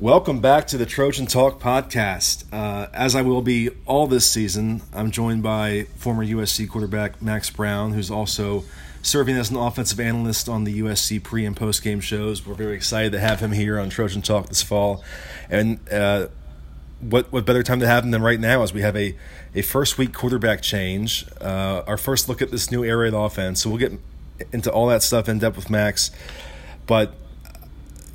Welcome back to the Trojan Talk podcast. As I will be all this season, I'm joined by former USC quarterback Max Brown, who's also serving as an offensive analyst on the USC pre- and post-game shows. We're very excited to have him here on Trojan Talk this fall. And what better time to have him than right now, as we have a first-week quarterback change, our first look at this new air raid offense. So we'll get into all that stuff in depth with Max. But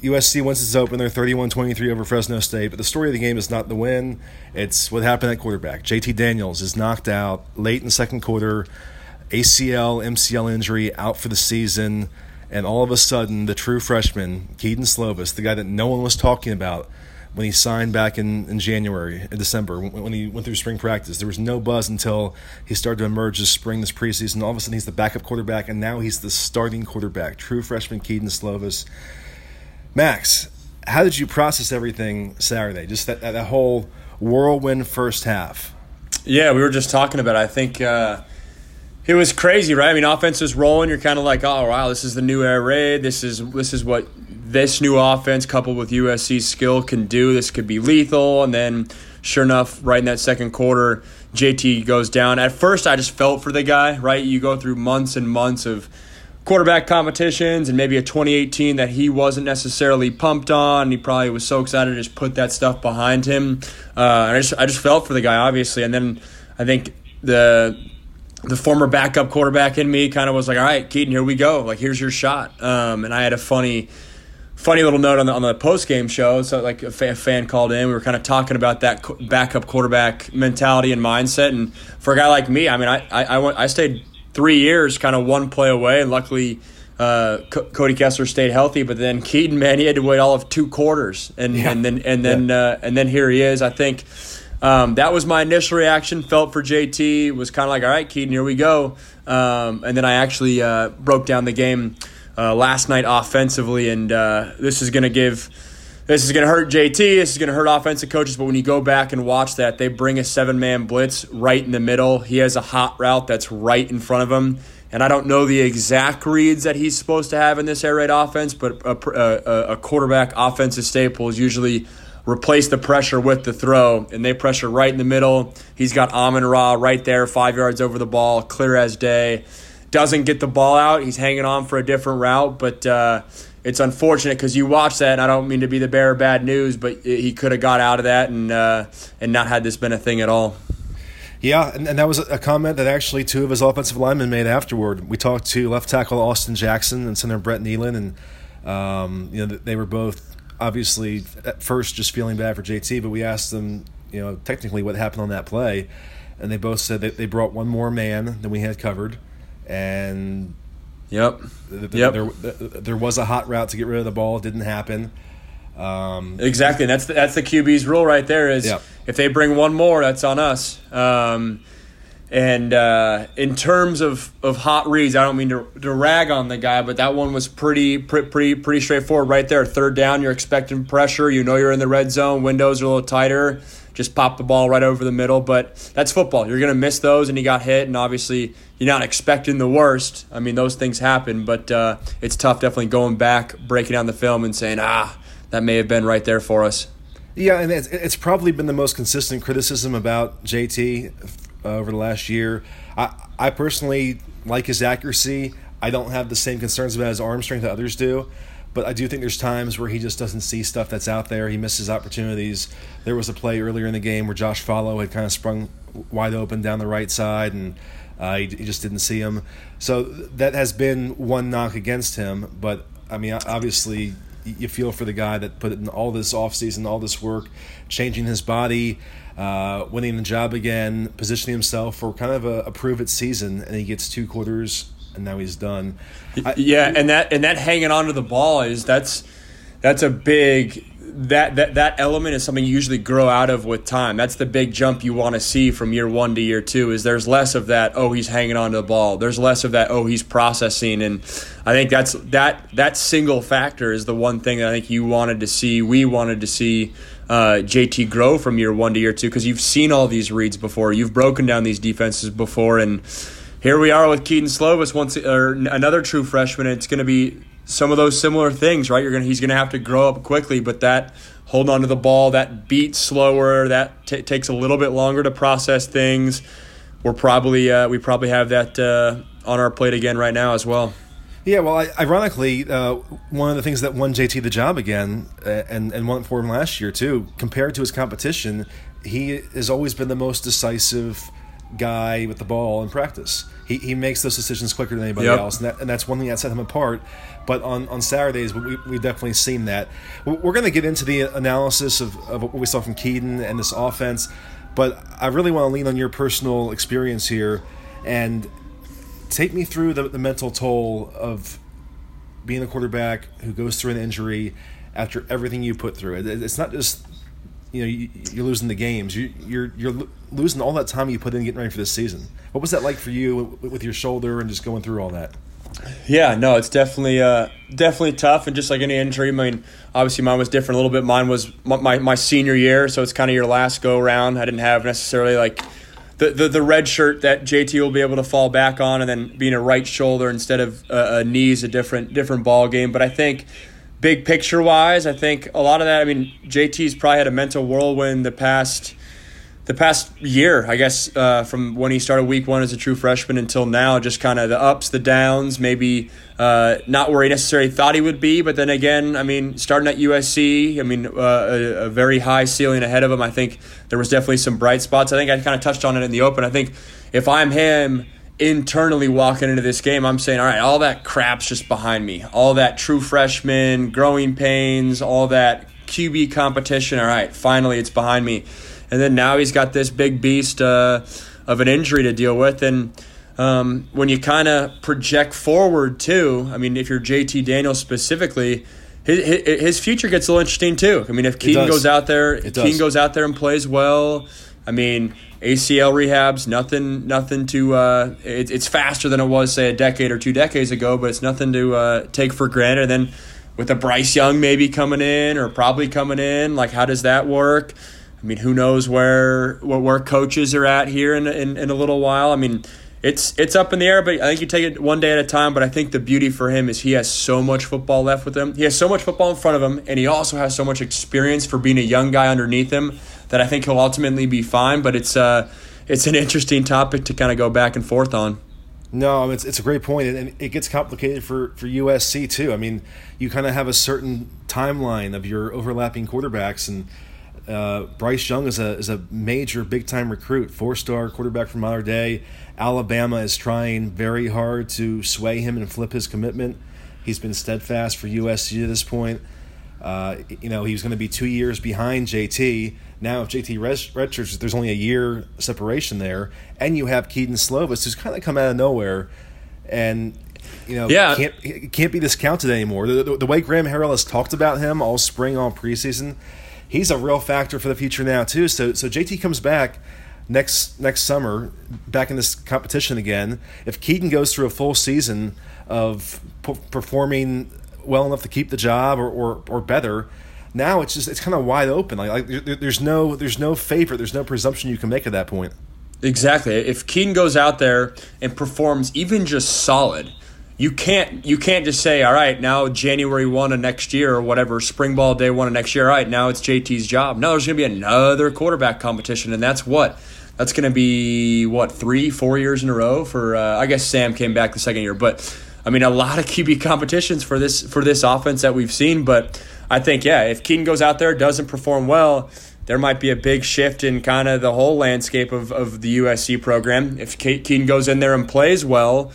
USC wins its opener, 31-23 over Fresno State, but the story of the game is not the win. It's what happened at quarterback. JT Daniels is knocked out late in the second quarter, ACL, MCL injury, out for the season, and all of a sudden the true freshman, Keaton Slovis, the guy that no one was talking about when he signed back in December, when he went through spring practice. There was no buzz until he started to emerge this spring, this preseason. All of a sudden he's the backup quarterback, and now he's the starting quarterback, true freshman Keaton Slovis. Max, how did you process everything Saturday? Just that whole whirlwind first half. Yeah, we were just talking about it. I think it was crazy, right? I mean, offense is rolling. You're kind of like, oh, wow, this is the new air raid. This is what this new offense coupled with USC's skill can do. This could be lethal. And then, sure enough, right in that second quarter, JT goes down. At first, I just felt for the guy, right? You go through months and months of quarterback competitions and maybe a 2018 that he wasn't necessarily pumped on. He probably was so excited to just put that stuff behind him. I just felt for the guy, obviously. And then I think the former backup quarterback in me kind of was like, all right, Keaton, here we go. Like, here's your shot. And I had a funny little note on the post-game show. So, like, a fan called in. We were kind of talking about that backup quarterback mentality and mindset. And for a guy like me, I mean, I stayed 3 years, kind of one play away, and luckily Cody Kessler stayed healthy. But then Keaton, man, he had to wait all of two quarters, and then here he is. I think that was my initial reaction. Felt for JT, was kind of like, all right, Keaton, here we go. And then I actually broke down the game last night offensively, and this is going to hurt JT. This is going to hurt offensive coaches. But when you go back and watch that, they bring a seven-man blitz right in the middle. He has a hot route that's right in front of him. And I don't know the exact reads that he's supposed to have in this air raid offense, but a quarterback offensive staple is usually replace the pressure with the throw. And they pressure right in the middle. He's got Amon-Ra right there, 5 yards over the ball, clear as day. Doesn't get the ball out. He's hanging on for a different route, but it's unfortunate because you watch that, and I don't mean to be the bearer of bad news, but he could have got out of that and not had this been a thing at all. Yeah, and that was a comment that actually two of his offensive linemen made afterward. We talked to left tackle Austin Jackson and center Brett Nealon, and they were both obviously at first just feeling bad for JT, but we asked them, technically what happened on that play, and they both said that they brought one more man than we had covered, and there was a hot route to get rid of the ball. It didn't happen. Exactly. That's the QB's rule right there is if they bring one more, that's on us. And in terms of hot reads, I don't mean to rag on the guy, but that one was pretty straightforward right there. Third down, you're expecting pressure. You're in the red zone. Windows are a little tighter. Just pop the ball right over the middle. But that's football. You're going to miss those, and he got hit. And obviously, you're not expecting the worst. I mean, those things happen. But it's tough definitely going back, breaking down the film, and saying, that may have been right there for us. Yeah, and it's probably been the most consistent criticism about JT over the last year. I personally like his accuracy. I don't have the same concerns about his arm strength that others do, but I do think there's times where he just doesn't see stuff that's out there. He misses opportunities. There was a play earlier in the game where Josh Follow had kind of sprung wide open down the right side, and he just didn't see him. So that has been one knock against him, but I mean, obviously you feel for the guy that put in all this offseason, all this work, changing his body, winning the job again, positioning himself for kind of a prove-it season, and he gets two quarters, and now he's done. And that hanging on to the ball that's a big that element is something you usually grow out of with time. That's the big jump you want to see from year one to year two is there's less of that, oh, he's hanging on to the ball. There's less of that, oh, he's processing. And I think that's that single factor is the one thing that I think you wanted to see, we wanted to see JT grow from year one to year two because you've seen all these reads before. You've broken down these defenses before. And here we are with Keaton Slovis, another true freshman. It's going to be some of those similar things, right? He's going to have to grow up quickly, but that holding on to the ball, that beat slower, that takes a little bit longer to process things. We're probably we have that on our plate again right now as well. Yeah, well, ironically, one of the things that won JT the job again, and won it for him last year too, compared to his competition, he has always been the most decisive guy with the ball in practice. He makes those decisions quicker than anybody else, and that's one thing that set him apart. But on Saturdays, we've definitely seen that. We're going to get into the analysis of what we saw from Keaton and this offense, but I really want to lean on your personal experience here and take me through the mental toll of being a quarterback who goes through an injury after everything you put through. It's not just you're losing the games. You're losing all that time you put in getting ready for this season. What was that like for you with your shoulder and just going through all that? Yeah, no, it's definitely tough, and just like any injury, I mean, obviously mine was different a little bit. Mine was my senior year, so it's kind of your last go around. I didn't have necessarily like the red shirt that JT will be able to fall back on, and then being a right shoulder instead of a knee is a different ball game. But I think big picture wise, I think a lot of that. I mean, JT's probably had a mental whirlwind the past year, I guess, from when he started week one as a true freshman until now, just kind of the ups, the downs, maybe not where he necessarily thought he would be. But then again, I mean, starting at USC, I mean, a very high ceiling ahead of him. I think there was definitely some bright spots. I think I kind of touched on it in the open. I think if I'm him internally walking into this game, I'm saying, all right, all that crap's just behind me. All that true freshman, growing pains, all that QB competition. All right, finally it's behind me. And then now he's got this big beast of an injury to deal with. And when you kind of project forward too, I mean, if you're JT Daniels specifically, his future gets a little interesting too. I mean, if Keaton goes out there and plays well, I mean, ACL rehabs, nothing to. It's faster than it was, say, a decade or 2 decades ago, but it's nothing to take for granted. And then with a Bryce Young maybe coming in or probably coming in, like, how does that work? I mean, who knows where coaches are at here in a little while. I mean, it's up in the air, but I think you take it one day at a time. But I think the beauty for him is he has so much football left with him. He has so much football in front of him, and he also has so much experience for being a young guy underneath him that I think he'll ultimately be fine. But it's an interesting topic to kind of go back and forth on. No, it's a great point, and it gets complicated for USC too. I mean, you kind of have a certain timeline of your overlapping quarterbacks, and Bryce Young is a major big-time recruit, 4-star quarterback from modern day. Alabama is trying very hard to sway him and flip his commitment. He's been steadfast for USC to this point. He was going to be 2 years behind JT. Now if JT redshirts, there's only a year separation there. And you have Keaton Slovis, who's kind of come out of nowhere and can't be discounted anymore. The way Graham Harrell has talked about him all spring, all preseason, he's a real factor for the future now too. So JT comes back next summer, back in this competition again. If Keaton goes through a full season of performing well enough to keep the job or better, now it's kind of wide open. Like there's no favorite, there's no presumption you can make at that point. Exactly. If Keaton goes out there and performs even just solid, You can't just say, all right, now January 1 of next year or whatever, spring ball day 1 of next year, all right, now it's JT's job. No, there's going to be another quarterback competition, and that's going to be, 3-4 years in a row for I guess Sam came back the second year. But, I mean, a lot of QB competitions for this offense that we've seen. But I think, yeah, if Keaton goes out there, doesn't perform well, there might be a big shift in kind of the whole landscape of the USC program. If Keaton goes in there and plays well,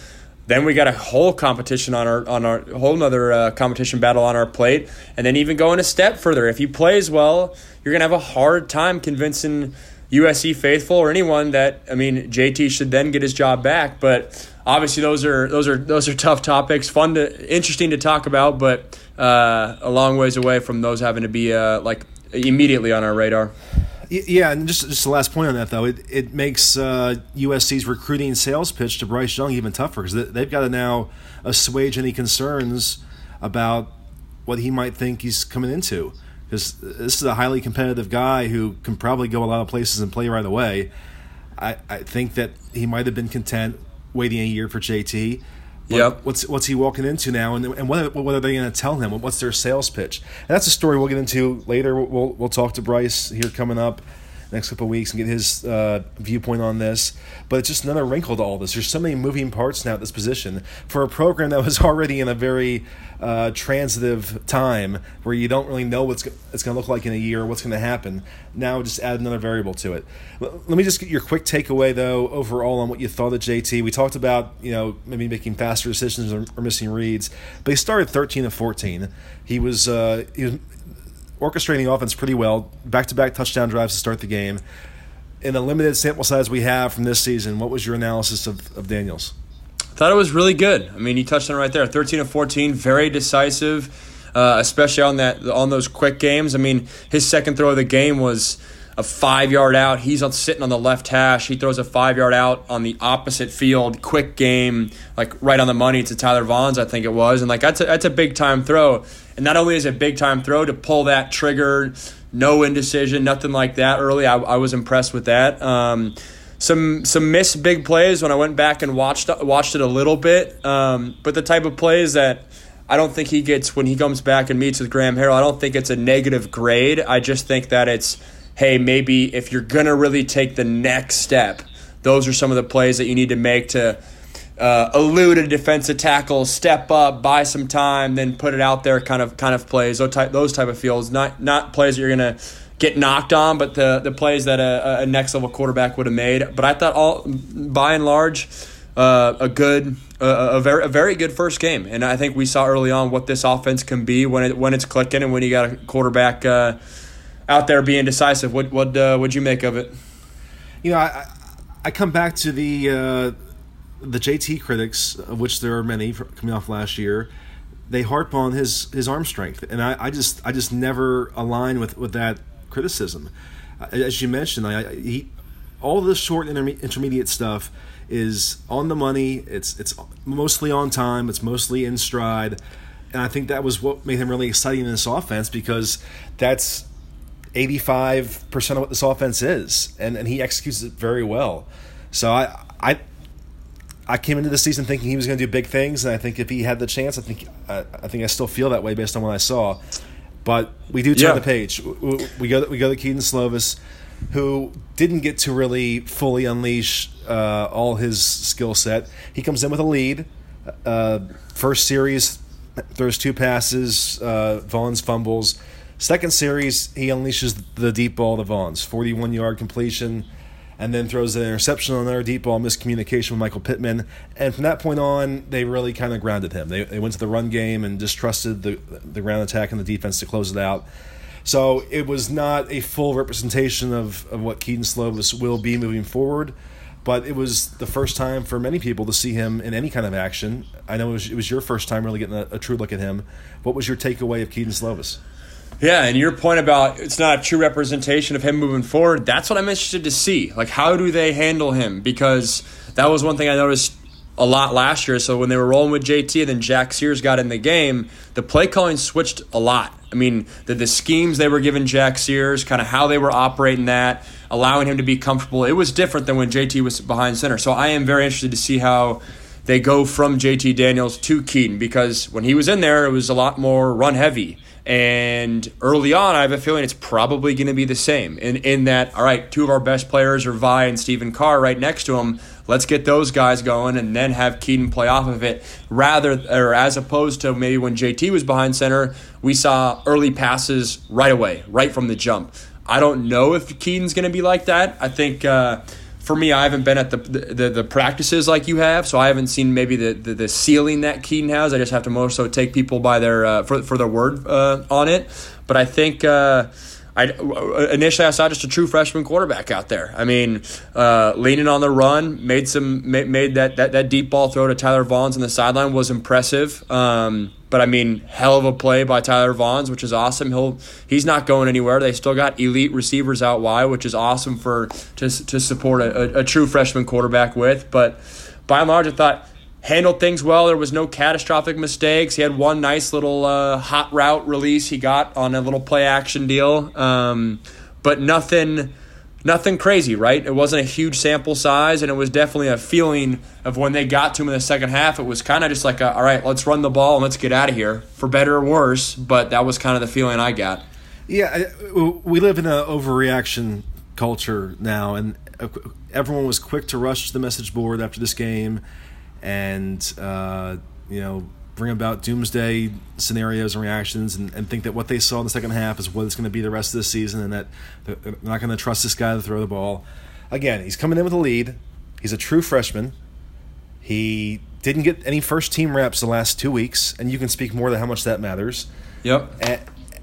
then we got a whole competition on our whole another competition battle on our plate, and then even going a step further, if he plays well, you're gonna have a hard time convincing USC faithful or anyone that JT should then get his job back. But obviously those are tough topics, interesting to talk about, but a long ways away from those having to be immediately on our radar. Yeah, and just the last point on that, though, it makes USC's recruiting sales pitch to Bryce Young even tougher because they've got to now assuage any concerns about what he might think he's coming into, because this is a highly competitive guy who can probably go a lot of places and play right away. I think that he might have been content waiting a year for JT, Yep. What's he walking into now, and what are they going to tell him? What's their sales pitch? And that's a story we'll get into later. We'll talk to Bryce here coming up next couple of weeks and get his viewpoint on this. But it's just another wrinkle to all this. There's so many moving parts now at this position for a program that was already in a very transitive time where you don't really know what it's going to look like in a year, what's going to happen. Now just add another variable to it. Let me just get your quick takeaway, though, overall on what you thought of JT. We talked about, you know, maybe making faster decisions or missing reads, but he started 13 of 14. He was orchestrating offense pretty well, back-to-back touchdown drives to start the game. In the limited sample size we have from this season, what was your analysis of Daniels? I thought it was really good. I mean, he touched on it right there, 13 of 14, very decisive, especially on those quick games. I mean, his second throw of the game was a 5-yard out. He's sitting on the left hash. He throws a 5-yard out on the opposite field, quick game, like right on the money to Tyler Vaughns, I think it was. And like that's a big-time throw. And not only is it a big-time throw to pull that trigger, no indecision, nothing like that early. I was impressed with that. Some missed big plays when I went back and watched it a little bit. But the type of plays that I don't think he gets when he comes back and meets with Graham Harrell, I don't think it's a negative grade. I just think that it's, hey, maybe if you're going to really take the next step, those are some of the plays that you need to make to elude a defensive tackle, step up, buy some time, then put it out there kind of plays, those type of fields, not plays that you're going to get knocked on, but the plays that a next-level quarterback would have made. But I thought by and large, a very good first game. And I think we saw early on what this offense can be when it's clicking and when you got a quarterback out there being decisive. What'd you make of it? You know, I come back to the JT critics, of which there are many coming off last year. They harp on his arm strength, and I just never align with that criticism. As you mentioned, all the short intermediate stuff is on the money. It's mostly on time. It's mostly in stride, and I think that was what made him really exciting in this offense, because that's 85% of what this offense is, and he executes it very well. So I came into the season thinking he was going to do big things, and I think if he had the chance, I think I still feel that way based on what I saw. But we do turn the page. We go to Keaton Slovis, who didn't get to really fully unleash all his skill set. He comes in with a lead. First series, throws two passes, Vaughns fumbles. Second series, he unleashes the deep ball to Vaughns, 41-yard completion, and then throws an interception on another deep ball, miscommunication with Michael Pittman. And from that point on, they really kind of grounded him. They went to the run game and just trusted the ground attack and the defense to close it out. So it was not a full representation of what Keaton Slovis will be moving forward, but it was the first time for many people to see him in any kind of action. I know it was your first time really getting a true look at him. What was your takeaway of Keaton Slovis? Yeah, and your point about it's not a true representation of him moving forward, that's what I'm interested to see. Like, how do they handle him? Because that was one thing I noticed a lot last year. So when they were rolling with JT and then Jack Sears got in the game, the play calling switched a lot. I mean, the schemes they were giving Jack Sears, kind of how they were operating that, allowing him to be comfortable, it was different than when JT was behind center. So I am very interested to see how they go from JT Daniels to Keaton, because when he was in there, it was a lot more run heavy. And early on, I have a feeling it's probably going to be the same in that, all right, two of our best players are Vi and Stephen Carr right next to him. Let's get those guys going and then have Keaton play off of it as opposed to maybe when JT was behind center, we saw early passes right away, right from the jump. I don't know if Keaton's going to be like that. I think for me, I haven't been at the practices like you have, so I haven't seen maybe the ceiling that Keaton has. I just have to more so take people by their for their word on it. But I think initially I saw just a true freshman quarterback out there. I mean, leaning on the run, made that deep ball throw to Tyler Vaughns on the sideline was impressive. But I mean, hell of a play by Tyler Vaughns, which is awesome. He's not going anywhere. They still got elite receivers out wide, which is awesome to support a true freshman quarterback with. But by and large, I thought handled things well. There was no catastrophic mistakes. He had one nice little hot route release he got on a little play action deal, but nothing Nothing crazy, right? It wasn't a huge sample size, and it was definitely a feeling of when they got to him in the second half, it was kind of just like, all right, let's run the ball and let's get out of here, for better or worse, but that was kind of the feeling I got. Yeah, we live in an overreaction culture now, and everyone was quick to rush to the message board after this game and, bring about doomsday scenarios and reactions and think that what they saw in the second half is what it's going to be the rest of the season and that they're not going to trust this guy to throw the ball. Again, he's coming in with a lead. He's a true freshman. He didn't get any first-team reps the last 2 weeks, and you can speak more to how much that matters. Yep.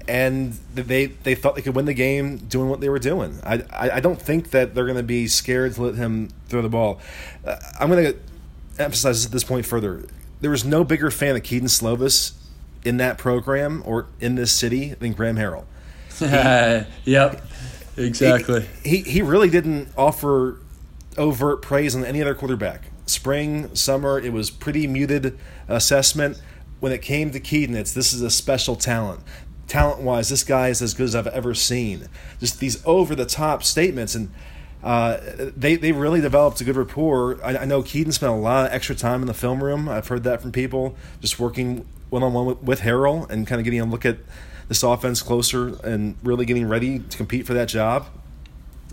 And they thought they could win the game doing what they were doing. I don't think that they're going to be scared to let him throw the ball. I'm going to emphasize this point further. There was no bigger fan of Keaton Slovis in that program or in this city than Graham Harrell. Yep, exactly. He really didn't offer overt praise on any other quarterback. Spring, summer, it was pretty muted assessment. When it came to Keaton, this is a special talent. Talent-wise, this guy is as good as I've ever seen. Just these over-the-top statements, and they really developed a good rapport. I know Keaton spent a lot of extra time in the film room. I've heard that from people, just working one-on-one with Harrell and kind of getting him look at this offense closer and really getting ready to compete for that job.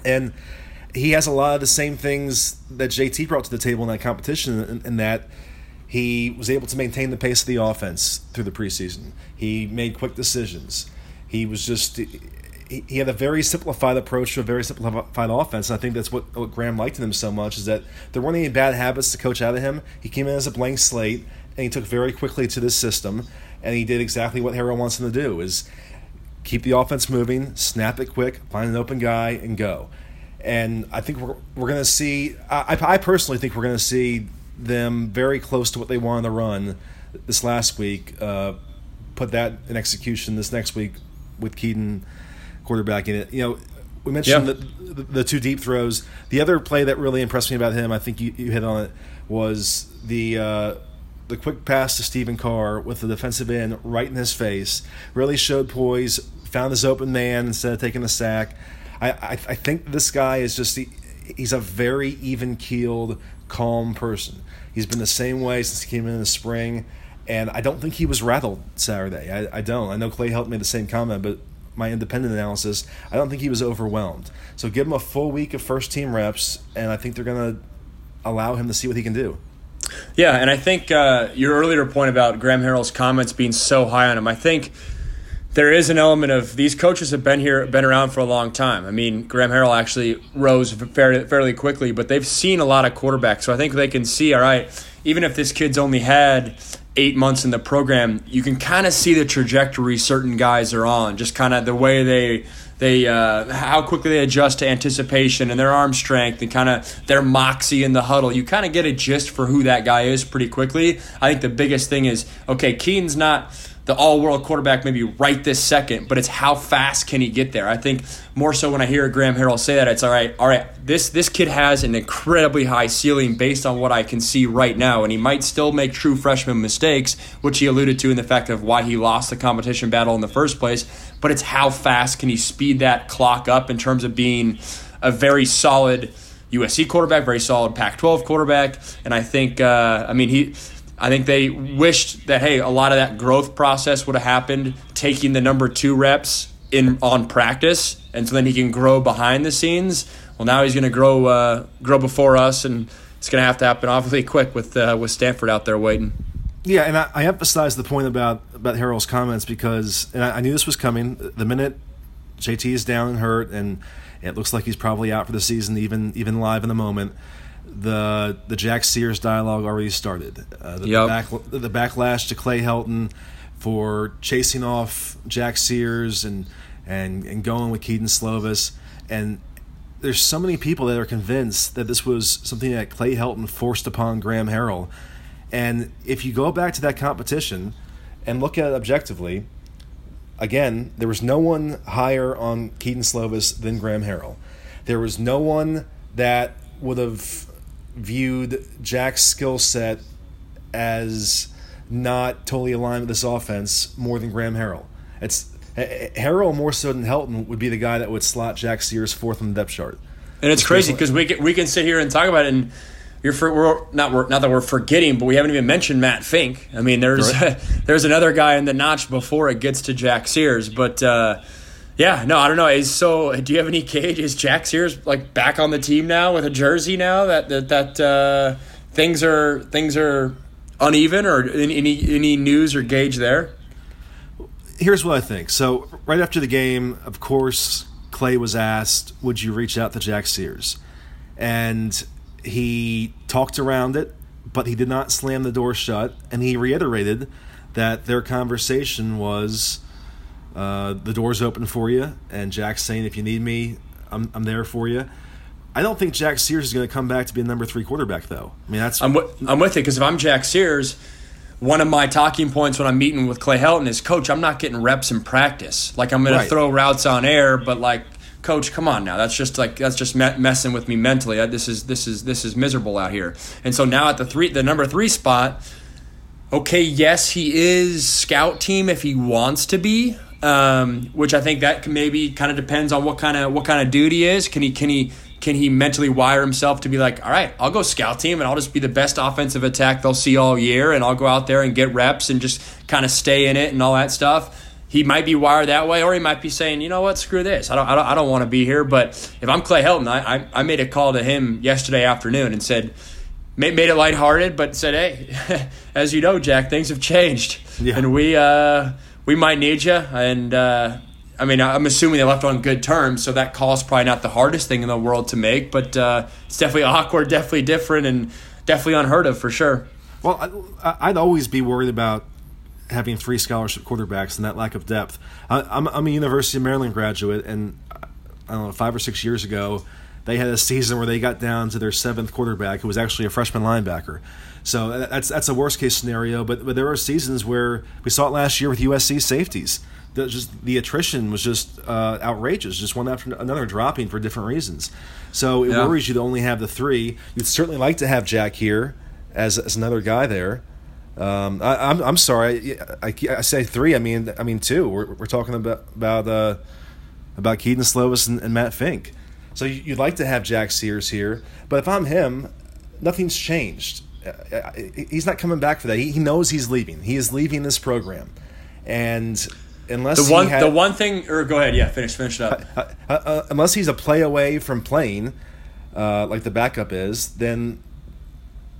And he has a lot of the same things that JT brought to the table in that competition in that he was able to maintain the pace of the offense through the preseason. He made quick decisions. He had a very simplified approach to a very simplified offense, and I think that's what Graham liked in him so much is that there weren't any bad habits to coach out of him. He came in as a blank slate, and he took very quickly to this system, and he did exactly what Harrell wants him to do is keep the offense moving, snap it quick, find an open guy, and go. And I think we're going to see – I personally think we're going to see them very close to what they wanted to run this last week, put that in execution this next week with Keaton – quarterback in it. We mentioned the two deep throws. The other play that really impressed me about him, I think you hit on it, was the quick pass to Stephen Carr with the defensive end right in his face. Really showed poise, found his open man instead of taking a sack. I think this guy is just he's a very even-keeled, calm person. He's been the same way since he came in the spring, and I don't think he was rattled Saturday. I don't. I know Clay Helton made the same comment, but my independent analysis, I don't think he was overwhelmed. So give him a full week of first-team reps, and I think they're going to allow him to see what he can do. Yeah, and I think your earlier point about Graham Harrell's comments being so high on him, I think there is an element of these coaches have been around for a long time. I mean, Graham Harrell actually rose fairly quickly, but they've seen a lot of quarterbacks. So I think they can see, all right, even if this kid's only had 8 months in the program, you can kind of see the trajectory certain guys are on, just kind of the way they how quickly they adjust to anticipation and their arm strength and kind of their moxie in the huddle. You kind of get a gist for who that guy is pretty quickly. I think the biggest thing is, okay, Keaton's not the all-world quarterback maybe right this second, but it's how fast can he get there. I think more so when I hear Graham Harrell say that, it's all right, this kid has an incredibly high ceiling based on what I can see right now, and he might still make true freshman mistakes, which he alluded to in the fact of why he lost the competition battle in the first place, but it's how fast can he speed that clock up in terms of being a very solid USC quarterback, very solid Pac-12 quarterback, and I think, I think they wished that, hey, a lot of that growth process would have happened taking the number 2 reps on practice, and so then he can grow behind the scenes. Well, now he's going to grow before us, and it's going to have to happen awfully quick with Stanford out there waiting. Yeah, and I emphasize the point about Harrell's comments because and I knew this was coming. The minute JT is down and hurt, and it looks like he's probably out for the season, even live in the moment, the Jack Sears dialogue already started. The backlash to Clay Helton for chasing off Jack Sears and going with Keaton Slovis. And there's so many people that are convinced that this was something that Clay Helton forced upon Graham Harrell. And if you go back to that competition and look at it objectively, again, there was no one higher on Keaton Slovis than Graham Harrell. There was no one that would have viewed Jack's skill set as not totally aligned with this offense more than Graham Harrell. Harrell more so than Helton would be the guy that would slot Jack Sears fourth on the depth chart. And it's crazy because we can sit here and talk about it, and we're not forgetting, but we haven't even mentioned Matt Fink. I mean, there's another guy in the notch before it gets to Jack Sears, but I don't know. Do you have any gauge? Is Jack Sears like back on the team now with a jersey now that things are uneven, or any news or gauge there? Here's what I think. So right after the game, of course, Clay was asked, would you reach out to Jack Sears? And he talked around it, but he did not slam the door shut. And he reiterated that their conversation was, the door's open for you. And Jack's saying, if you need me, I'm there for you. I don't think Jack Sears is going to come back to be a number 3 quarterback, though. I mean, I'm with it because if I'm Jack Sears, one of my talking points when I'm meeting with Clay Helton is, Coach, I'm not getting reps in practice. Like, I'm going to throw routes on air, but like, Coach, come on now. That's just messing with me mentally. This is miserable out here. And so now at the number 3 spot, okay, yes, he is scout team if he wants to be. Which I think that maybe kind of depends on what kind of dude he is. Can he mentally wire himself to be like, all right, I'll go scout team and I'll just be the best offensive attack they'll see all year, and I'll go out there and get reps and just kind of stay in it and all that stuff. He might be wired that way, or he might be saying, you know what, screw this. I don't want to be here. But if I'm Clay Helton, I made a call to him yesterday afternoon and said, made it lighthearted, but said, hey, as you know, Jack, things have changed, and we might need you, and I mean, I'm assuming they left on good terms, so that call's probably not the hardest thing in the world to make, but it's definitely awkward, definitely different, and definitely unheard of for sure. Well, I'd always be worried about having 3 scholarship quarterbacks and that lack of depth. I'm a University of Maryland graduate, and I don't know, 5 or 6 years ago, they had a season where they got down to their 7th quarterback, who was actually a freshman linebacker. So that's a worst-case scenario, but there are seasons where we saw it last year with USC safeties. The attrition was just outrageous, just one after another dropping for different reasons. So it worries you to only have the 3. You'd certainly like to have Jack here as another guy there. I'm sorry, I say 3. I mean 2. We're talking about Keaton Slovis and Matt Fink. So you'd like to have Jack Sears here, but if I'm him, nothing's changed. He's not coming back for that. He knows he's leaving. He is leaving this program, and unless go ahead, finish it up. Unless he's a play away from playing, like the backup is, then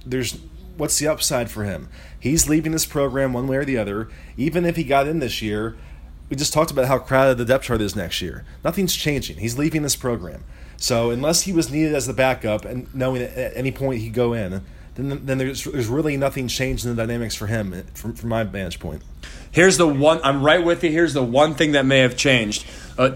there's what's the upside for him? He's leaving this program one way or the other. Even if he got in this year, we just talked about how crowded the depth chart is next year. Nothing's changing. He's leaving this program. So unless he was needed as the backup, and knowing that at any point he'd go in, then there's really nothing changed in the dynamics for him from my vantage point. Here's the one – I'm right with you. Here's the one thing that may have changed.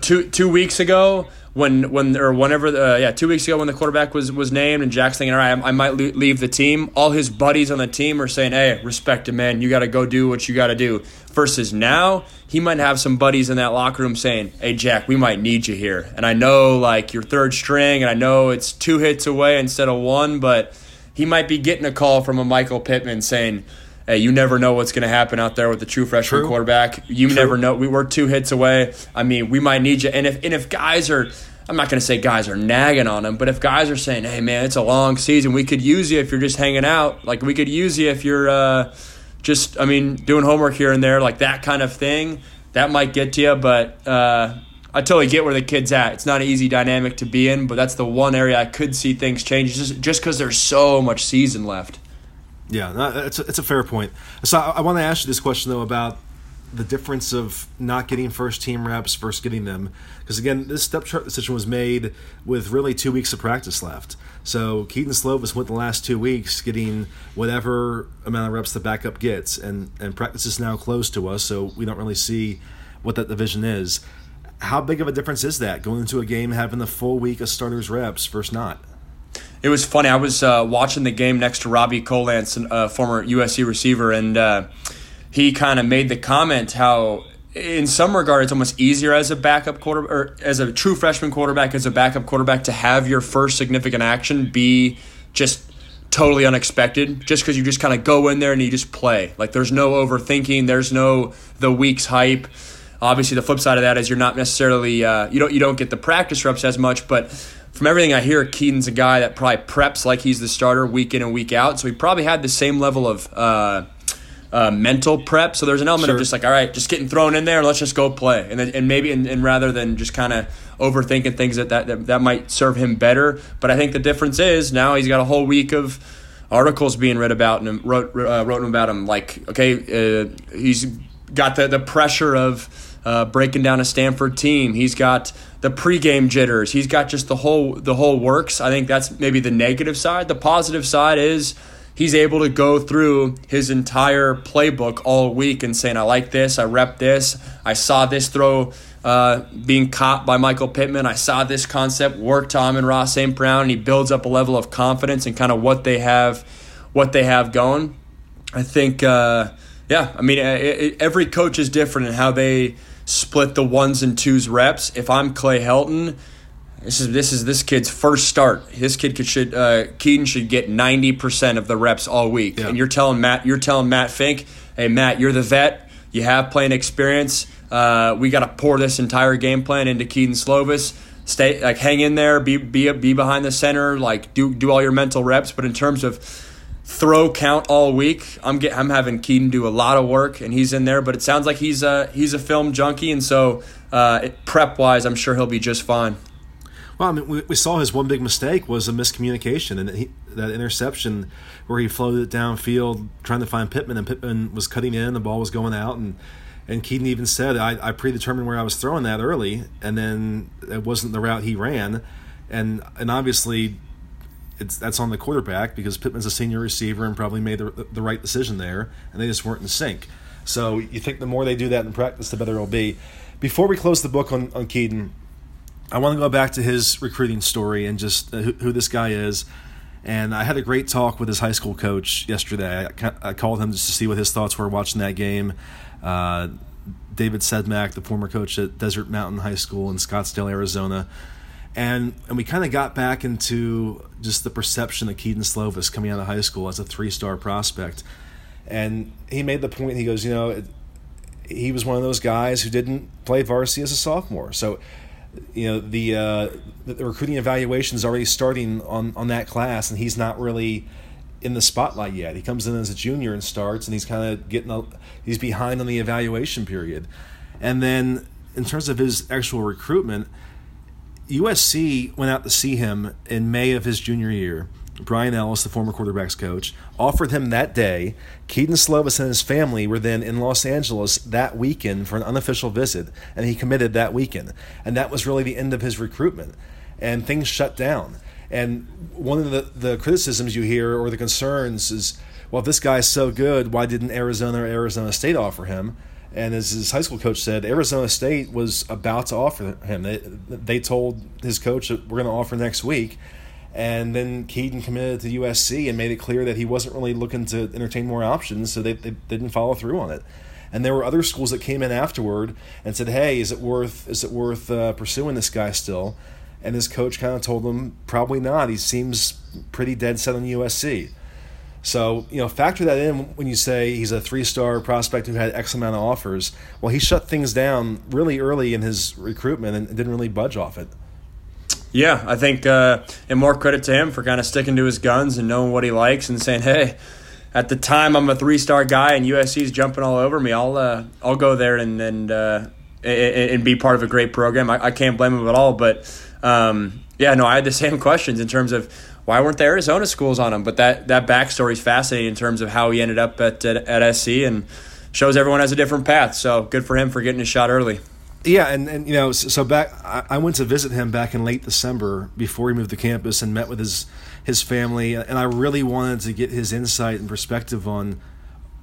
Two weeks ago when the quarterback was named and Jack's thinking, all right, I might leave the team, all his buddies on the team are saying, hey, respect him, man. You got to go do what you got to do. Versus now, he might have some buddies in that locker room saying, hey, Jack, we might need you here. And I know, like, you're third string, and I know it's 2 hits away instead of 1, but – he might be getting a call from a Michael Pittman saying, hey, you never know what's going to happen out there with the true freshman quarterback. You never know. We were 2 hits away. I mean, we might need you. And if guys are – I'm not going to say guys are nagging on him, but if guys are saying, hey, man, it's a long season. We could use you if you're just hanging out. Like, we could use you if you're doing homework here and there, like that kind of thing. That might get to you, but I totally get where the kid's at. It's not an easy dynamic to be in, but that's the one area I could see things change, just because there's so much season left. Yeah, it's a fair point. So I want to ask you this question, though, about the difference of not getting first-team reps versus getting them. Because, again, this depth chart decision was made with really 2 weeks of practice left. So Keaton Slovis went the last 2 weeks getting whatever amount of reps the backup gets, and practice is now closed to us, so we don't really see what that division is. How big of a difference is that, going into a game having the full week of starters reps versus not? It was funny. I was watching the game next to Robbie Colance, former USC receiver, and he kind of made the comment how in some regard it's almost easier as a backup quarterback, or as a true freshman quarterback, as a backup quarterback, to have your first significant action be just totally unexpected, just because you just kind of go in there and you just play. Like, there's no overthinking. There's no the week's hype. Obviously, the flip side of that is you're not necessarily you don't get the practice reps as much, but from everything I hear, Keaton's a guy that probably preps like he's the starter week in and week out. So he probably had the same level of mental prep. So there's an element of just like, all right, just getting thrown in there, let's just go play. And then, and maybe and rather than just kind of overthinking things, that might serve him better. But I think the difference is now he's got a whole week of articles being read about him, wrote about him. Like, okay, he's got the pressure of breaking down a Stanford team. He's got the pregame jitters. He's got just the whole works. I think that's maybe the negative side. The positive side is he's able to go through his entire playbook all week and saying, I like this, I rep this, I saw this throw being caught by Michael Pittman, I saw this concept work to Amon-Ra St. Brown, and he builds up a level of confidence in kind of what they have going. I think, every coach is different in how they split the ones and twos reps. If I'm Clay Helton, this is this kid's first start. This kid Keaton should get 90% of the reps all week. Yeah. And you're telling Matt Fink, hey Matt, you're the vet, you have playing experience. We got to pour this entire game plan into Keaton Slovis. Stay, like, hang in there, be behind the center, like do all your mental reps. But in terms of throw count all week, I'm having Keaton do a lot of work, and he's in there. But it sounds like he's a film junkie, and so prep wise, I'm sure he'll be just fine. Well, I mean, we saw his one big mistake was a miscommunication, and that interception where he floated it downfield trying to find Pittman, and Pittman was cutting in, the ball was going out, and Keaton even said, I predetermined where I was throwing that early, and then it wasn't the route he ran. And obviously that's on the quarterback, because Pittman's a senior receiver and probably made the right decision there, and they just weren't in sync. So you think the more they do that in practice, the better it'll be. Before we close the book on Keaton, I want to go back to his recruiting story and just who this guy is. And I had a great talk with his high school coach yesterday. I called him just to see what his thoughts were watching that game. David Sedmak, the former coach at Desert Mountain High School in Scottsdale, Arizona. And we kind of got back into just the perception of Keaton Slovis coming out of high school as a three-star prospect. And he made the point, he goes, he was one of those guys who didn't play varsity as a sophomore. So, the recruiting evaluation is already starting on that class, and he's not really in the spotlight yet. He comes in as a junior and starts, and he's kind of he's behind on the evaluation period. And then in terms of his actual recruitment, USC went out to see him in May of his junior year. Brian Ellis, the former quarterbacks coach, offered him that day. Keaton Slovis and his family were then in Los Angeles that weekend for an unofficial visit, and he committed that weekend. And that was really the end of his recruitment, and things shut down. And one of the criticisms you hear, or the concerns, is, well, if this guy's so good, why didn't Arizona or Arizona State offer him? And as his high school coach said, Arizona State was about to offer him. They told his coach that we're going to offer next week. And then Keaton committed to USC and made it clear that he wasn't really looking to entertain more options, so they didn't follow through on it. And there were other schools that came in afterward and said, hey, is it worth pursuing this guy still? And his coach kind of told them, probably not. He seems pretty dead set on USC. So, factor that in when you say he's a three-star prospect who had X amount of offers. Well, he shut things down really early in his recruitment and didn't really budge off it. Yeah, I think, and more credit to him for kind of sticking to his guns and knowing what he likes and saying, hey, at the time I'm a three-star guy and USC's jumping all over me. I'll go there and be part of a great program. I can't blame him at all. But, I had the same questions in terms of why weren't the Arizona schools on him. But that backstory is fascinating in terms of how he ended up at SC, and shows everyone has a different path. So good for him for getting his shot early. Yeah, I went to visit him back in late December before he moved to campus and met with his family, and I really wanted to get his insight and perspective on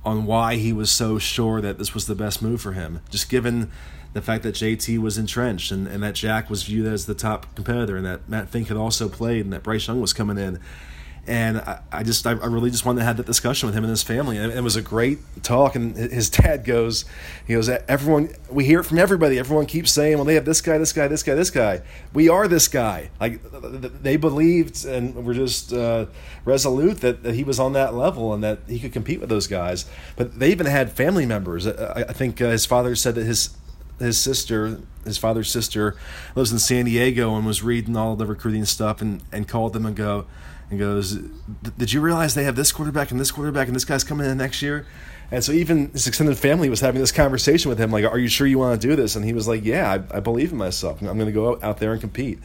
why he was so sure that this was the best move for him, just given the fact that JT was entrenched and that Jack was viewed as the top competitor and that Matt Fink had also played and that Bryce Young was coming in. And I really just wanted to have that discussion with him and his family. And it was a great talk. And his dad goes, everyone, we hear it from everybody. Everyone keeps saying, well, they have this guy, this guy, this guy, this guy. We are this guy. Like, they believed and were just resolute that he was on that level and that he could compete with those guys. But they even had family members. I think his father said that his his sister, his father's sister, lives in San Diego and was reading all the recruiting stuff and called them and goes, did you realize they have this quarterback and this quarterback and this guy's coming in next year? And so even his extended family was having this conversation with him, like, are you sure you want to do this? And he was like, yeah, I believe in myself. I'm going to go out there and compete.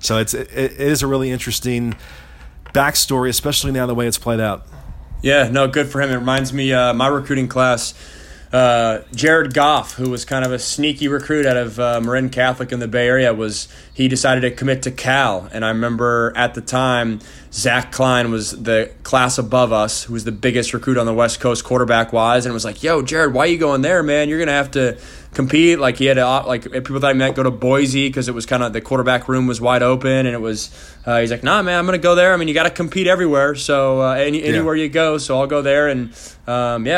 So it is a really interesting backstory, especially now the way it's played out. Yeah, no, good for him. It reminds me, my recruiting class, Jared Goff, who was kind of a sneaky recruit out of Marin Catholic in the Bay Area, he decided to commit to Cal. And I remember at the time, Zach Klein was the class above us, who was the biggest recruit on the West Coast quarterback-wise, and was like, yo, Jared, why are you going there, man? You're going to have to compete. Like, he had to, people thought he might go to Boise because it was kind of the quarterback room was wide open, and it was he's like, nah, man, I'm going to go there. I mean, you got to compete everywhere, so anywhere you go, so I'll go there. And and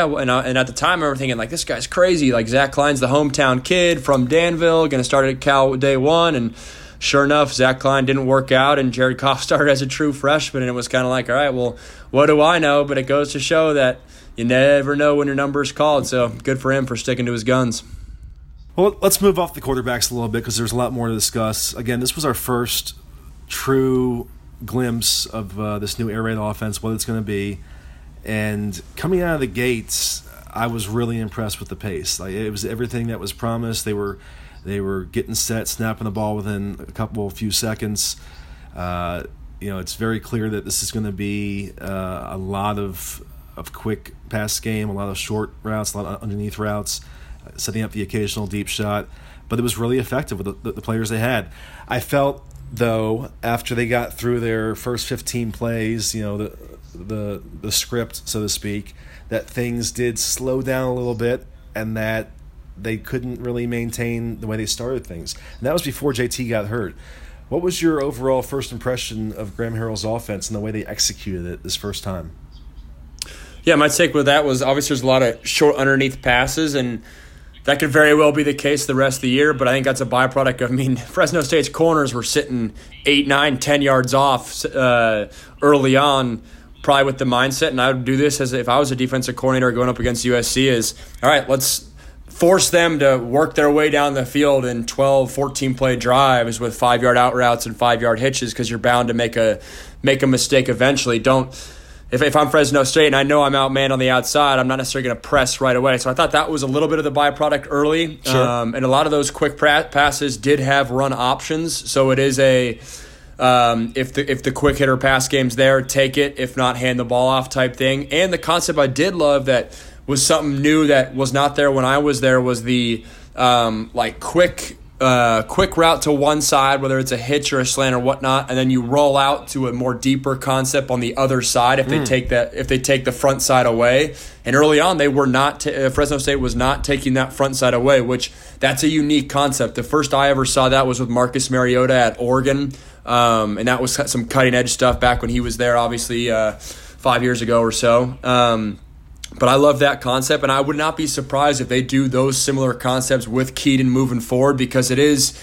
at the time, I remember thinking, like, this guy's crazy. Like, Zach Klein's the hometown kid from Danville, going to start at Cal day one. And sure enough, Zach Klein didn't work out, and Jared Goff started as a true freshman. And it was kind of like, all right, well, what do I know? But it goes to show that you never know when your number is called. So good for him for sticking to his guns. Well, let's move off the quarterbacks a little bit because there's a lot more to discuss. Again, this was our first true glimpse of this new air raid offense, what it's going to be. And coming out of the gates, I was really impressed with the pace. Like, it was everything that was promised. They were getting set, snapping the ball within a few seconds. It's very clear that this is going to be a lot of quick pass game, a lot of short routes, a lot of underneath routes, setting up the occasional deep shot. But it was really effective with the players they had. I felt, though, after they got through their first 15 plays, the script, so to speak, that things did slow down a little bit and that they couldn't really maintain the way they started things. And that was before JT got hurt. What was your overall first impression of Graham Harrell's offense and the way they executed it this first time? Yeah, my take with that was obviously there's a lot of short underneath passes, and that could very well be the case the rest of the year, but I think that's a byproduct of, Fresno State's corners were sitting 8, 9, 10 yards off early on, probably with the mindset, and I would do this as if I was a defensive coordinator going up against USC is, all right, let's force them to work their way down the field in 12, 14-play drives with 5-yard out routes and 5-yard hitches because you're bound to make a mistake eventually. Don't If I'm Fresno State and I know I'm outmanned on the outside, I'm not necessarily going to press right away. So I thought that was a little bit of the byproduct early. Sure. And a lot of those quick passes did have run options. So it is a if the quick hitter pass game's there, take it. If not, hand the ball off type thing. And the concept I did love that was something new that was not there when I was there was the quick route to one side, whether it's a hitch or a slant or whatnot, and then you roll out to a more deeper concept on the other side if they take the front side away. And early on, they were not. Fresno State was not taking that front side away, which that's a unique concept. The first I ever saw that was with Marcus Mariota at Oregon, and that was some cutting edge stuff back when he was there, obviously 5 years ago or so. But I love that concept, and I would not be surprised if they do those similar concepts with Keaton moving forward because it is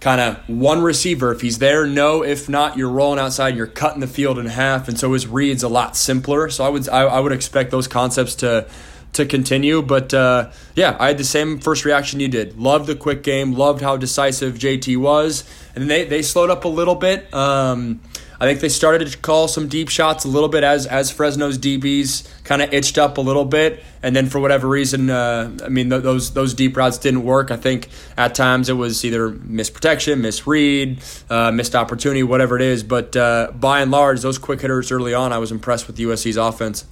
kind of one receiver. If he's there, no. If not, you're rolling outside, you're cutting the field in half, and so his read's a lot simpler. So I would expect those concepts to continue. But, I had the same first reaction you did. Loved the quick game, loved how decisive JT was, and they slowed up a little bit. I think they started to call some deep shots a little bit as Fresno's DBs kind of itched up a little bit. And then for whatever reason, those deep routes didn't work. I think at times it was either misprotection, misread, missed opportunity, whatever it is. But by and large, those quick hitters early on, I was impressed with USC's offense.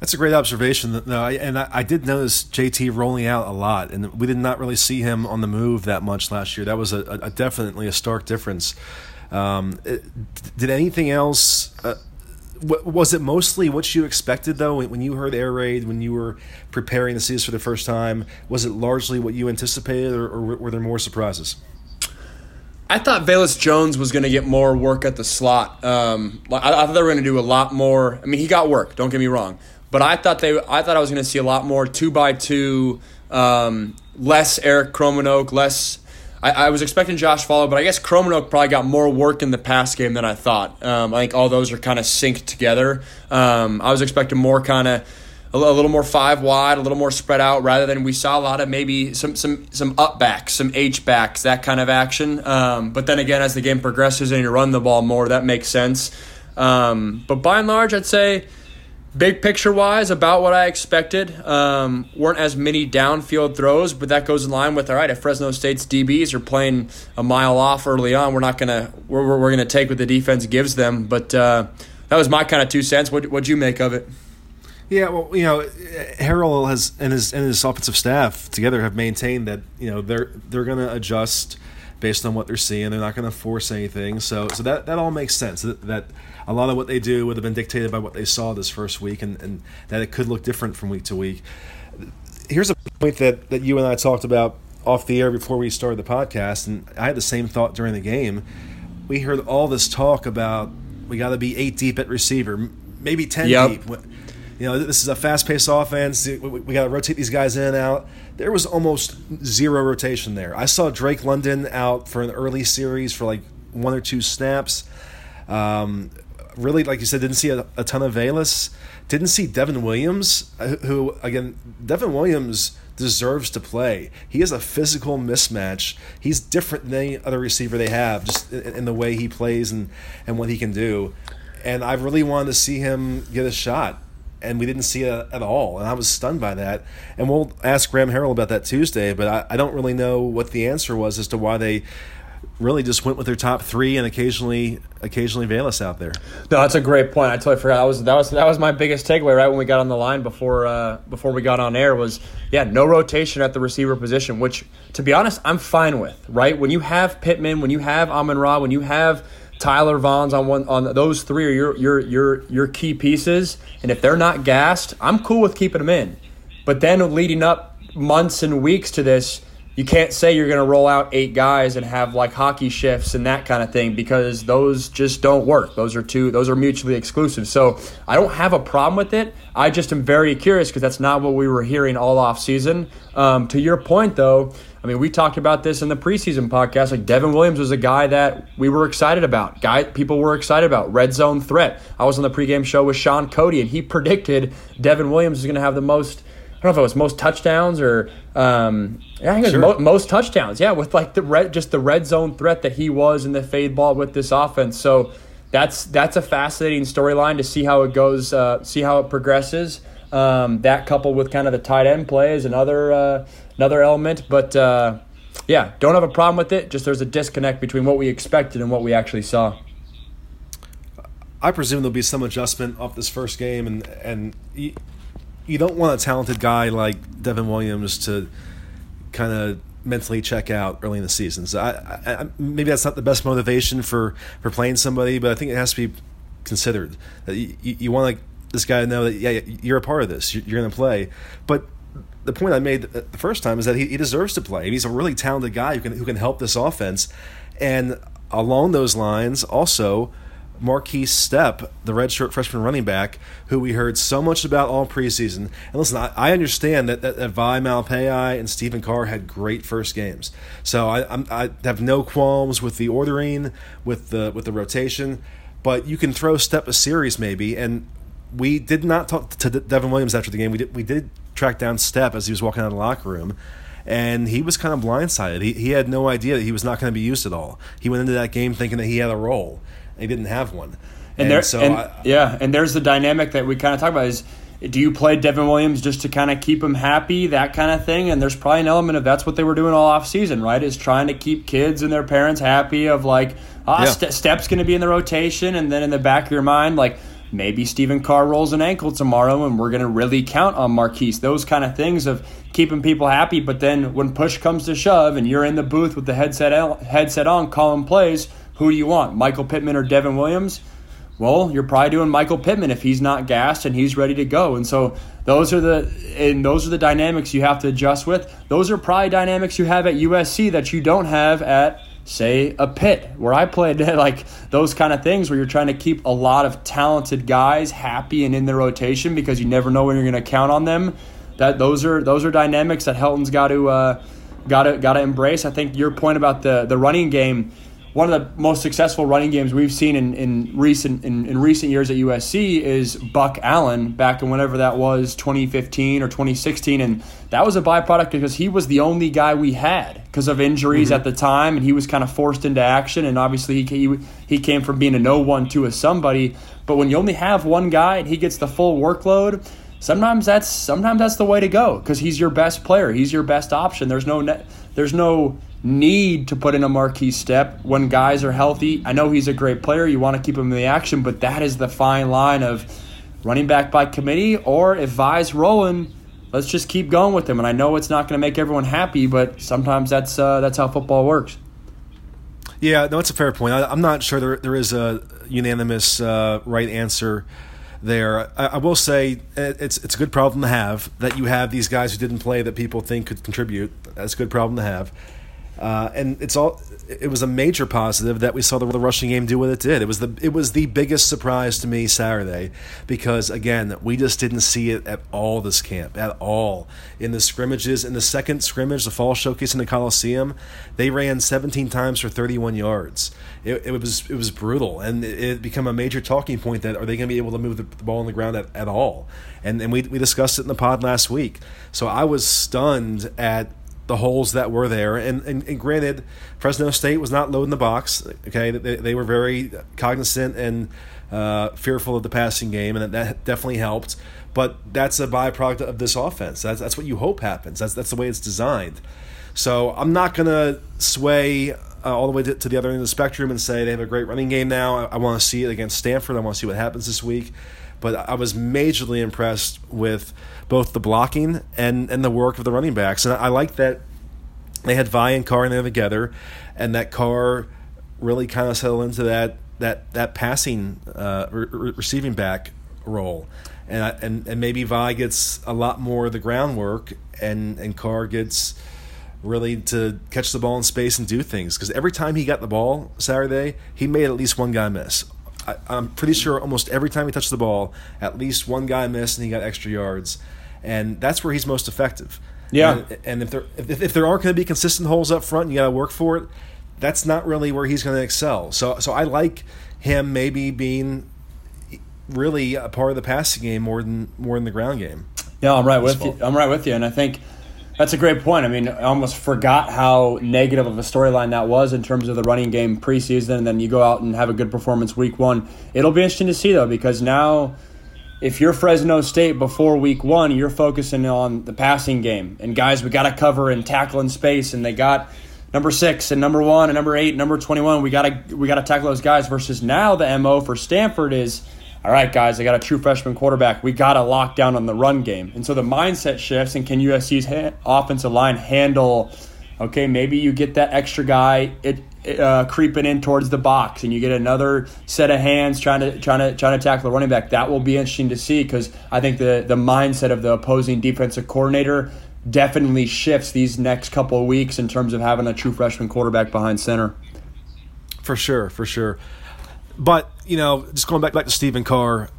That's a great observation. I did notice JT rolling out a lot, and we did not really see him on the move that much last year. That was definitely a stark difference. Did anything else was it mostly what you expected, though, when you heard air raid, when you were preparing to see this for the first time? Was it largely what you anticipated, or were there more surprises? I thought Velus Jones was going to get more work at the slot. I thought they were going to do a lot more. He got work, don't get me wrong, but I thought I was going to see a lot more 2x2, less Eric Cromanoke, less. I was expecting Josh Follow, but I guess Cromanoke probably got more work in the pass game than I thought. I think all those are kind of synced together. I was expecting more kind of a little more five wide, a little more spread out, rather than we saw a lot of maybe some up backs, some H backs, that kind of action. But then again, as the game progresses and you run the ball more, that makes sense. But by and large, I'd say big picture wise, about what I expected. Weren't as many downfield throws, but that goes in line with, all right, if Fresno State's DBs are playing a mile off early on, we're gonna take what the defense gives them. But that was my kind of 2 cents. What'd you make of it? Yeah, well, Harrell has and his offensive staff together have maintained that they're going to adjust based on what they're seeing. They're not going to force anything. So that all makes sense. That a lot of what they do would have been dictated by what they saw this first week, and that it could look different from week to week. Here's a point that you and I talked about off the air before we started the podcast, and I had the same thought during the game. We heard all this talk about we got to be 8 deep at receiver, maybe 10 deep. This is a fast-paced offense. We got to rotate these guys in and out. There was almost zero rotation there. I saw Drake London out for an early series for like 1 or 2 snaps. Really, like you said, didn't see a ton of Valus. Didn't see Devin Williams, who, again, Devin Williams deserves to play. He is a physical mismatch. He's different than any other receiver they have, just in the way he plays and what he can do. And I really wanted to see him get a shot. And we didn't see it at all, and I was stunned by that. And we'll ask Graham Harrell about that Tuesday, but I don't really know what the answer was as to why they really just went with their top 3 and occasionally Valus out there. No, that's a great point. I totally forgot. That was my biggest takeaway right when we got on the line before we got on air was, no rotation at the receiver position, which, to be honest, I'm fine with, right? When you have Pittman, when you have Amon-Ra, when you have Tyler Vaughns on those 3 are your key pieces, and if they're not gassed, I'm cool with keeping them in. But then leading up months and weeks to this, you can't say you're going to roll out 8 guys and have like hockey shifts and that kind of thing, because those just don't work. Those are mutually exclusive. So I don't have a problem with it. I just am very curious because that's not what we were hearing all off season. To your point though, I mean, we talked about this in the preseason podcast. Like, Devin Williams was a guy that we were excited about. People were excited about. Red zone threat. I was on the pregame show with Sean Cody, and he predicted Devin Williams was going to have the most, I don't know if it was most touchdowns or I think it was most touchdowns. Yeah, with like just the red zone threat that he was in the fade ball with this offense. So that's a fascinating storyline to see how it goes, see how it progresses. That coupled with kind of the tight end play is another element. But, don't have a problem with it. Just there's a disconnect between what we expected and what we actually saw. I presume there'll be some adjustment off this first game. And you don't want a talented guy like Devin Williams to kind of mentally check out early in the season. So I maybe that's not the best motivation for playing somebody, but I think it has to be considered. You want to this guy know that, you're a part of this. You're going to play. But the point I made the first time is that he deserves to play. He's a really talented guy who can help this offense. And along those lines, also, Markese Stepp, the redshirt freshman running back, who we heard so much about all preseason. And listen, I understand that Vi Malapei and Stephen Carr had great first games. So I have no qualms with the ordering, with the rotation. But you can throw Stepp a series maybe, and we did not talk to Devin Williams after the game. We did track down Stepp as he was walking out of the locker room, and he was kind of blindsided. He had no idea that he was not going to be used at all. He went into that game thinking that he had a role, and he didn't have one. And there's the dynamic that we kind of talk about is, do you play Devin Williams just to kind of keep him happy, that kind of thing? And there's probably an element of that's what they were doing all offseason, right, is trying to keep kids and their parents happy of like, Stepp's going to be in the rotation, and then in the back of your mind, like, maybe Stephen Carr rolls an ankle tomorrow and we're going to really count on Markese. Those kind of things of keeping people happy, but then when push comes to shove and you're in the booth with the headset on calling plays, who do you want, Michael Pittman or Devin Williams? Well, you're probably doing Michael Pittman if he's not gassed and he's ready to go. And so those are the dynamics you have to adjust with. Those are probably dynamics you have at USC that you don't have at, say, a Pitt, where I played, like those kind of things where you're trying to keep a lot of talented guys happy and in the rotation because you never know when you're going to count on them. Those are dynamics that Helton's got to embrace. I think your point about the running game one of the most successful running games we've seen in recent years at USC is Buck Allen back in whenever that was, 2015 or 2016. And that was a byproduct because he was the only guy we had because of injuries at the time, and he was kind of forced into action. And obviously he came from being a no one to a somebody. But when you only have one guy and he gets the full workload, sometimes that's the way to go because he's your best player. He's your best option. There's no need to put in a Markese Stepp when guys are healthy. I know he's a great player. You want to keep him in the action, but that is the fine line of running back by committee, or if Vi's rolling, let's just keep going with him. And I know it's not going to make everyone happy, but sometimes that's how football works. Yeah, no, it's a fair point. I'm not sure there is a unanimous right answer there. I will say it's a good problem to have, that you have these guys who didn't play that people think could contribute. That's a good problem to have. And it was a major positive that we saw the rushing game do what it did. It was the biggest surprise to me Saturday because, again, we just didn't see it at all this camp, at all. In the scrimmages, in the second scrimmage, the fall showcase in the Coliseum, they ran 17 times for 31 yards. It was brutal, and it became a major talking point that are they going to be able to move the ball on the ground at all? And we discussed it in the pod last week. So I was stunned at the holes that were there, and granted, Fresno State was not loading the box. Okay, they were very cognizant and fearful of the passing game, and that definitely helped. But that's a byproduct of this offense. That's what you hope happens. That's the way it's designed. So I'm not gonna sway all the way to the other end of the spectrum and say they have a great running game now. I want to see it against Stanford. I want to see what happens this week. But I was majorly impressed with both the blocking and the work of the running backs. And I like that they had Vi and Carr in there together, and that Carr really kind of settled into that passing receiving back role. And maybe Vi gets a lot more of the groundwork, and Carr gets really to catch the ball in space and do things. Because every time he got the ball Saturday, he made at least one guy miss. I'm pretty sure almost every time he touched the ball, at least one guy missed and he got extra yards, and that's where he's most effective. Yeah. And if there aren't going to be consistent holes up front, and you got to work for it. That's not really where he's going to excel. So I like him maybe being really a part of the passing game more than the ground game. Yeah, I'm right with you. I'm right with you, and I think that's a great point. I mean, I almost forgot how negative of a storyline that was in terms of the running game preseason, and then you go out and have a good performance week one. It'll be interesting to see, though, because now if you're Fresno State before week one, you're focusing on the passing game. And, guys, we got to cover and tackle in space, and they got number 6 and number 1 and number 8 and number 21. We got to tackle those guys versus now the MO for Stanford is, all right, guys, I got a true freshman quarterback. We got to lock down on the run game. And so the mindset shifts, and can USC's offensive line handle, okay, maybe you get that extra guy creeping in towards the box, and you get another set of hands trying to tackle the running back. That will be interesting to see because I think the mindset of the opposing defensive coordinator definitely shifts these next couple of weeks in terms of having a true freshman quarterback behind center. For sure. But, just going back to Stephen Carr,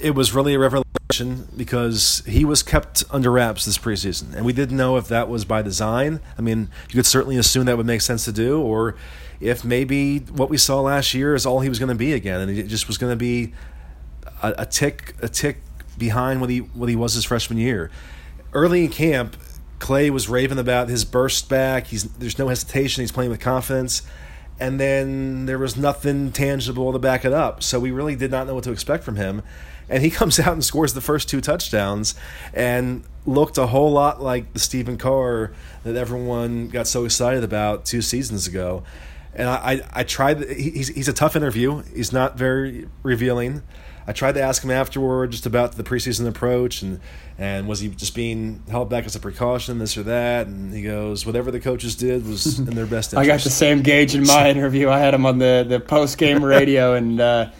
it was really a revelation because he was kept under wraps this preseason. And we didn't know if that was by design. I mean, you could certainly assume that would make sense to do, or if maybe what we saw last year is all he was going to be again. And it just was going to be a tick behind what he was his freshman year. Early in camp, Clay was raving about his burst back. There's no hesitation. He's playing with confidence. And then there was nothing tangible to back it up. So we really did not know what to expect from him. And he comes out and scores the first 2 touchdowns and looked a whole lot like the Stephen Carr that everyone got so excited about 2 seasons ago. And I tried – he's a tough interview. He's not very revealing. I tried to ask him afterward just about the preseason approach and was he just being held back as a precaution, this or that, and he goes, whatever the coaches did was in their best interest. I got the same gauge in my interview. I had him on the post-game radio, and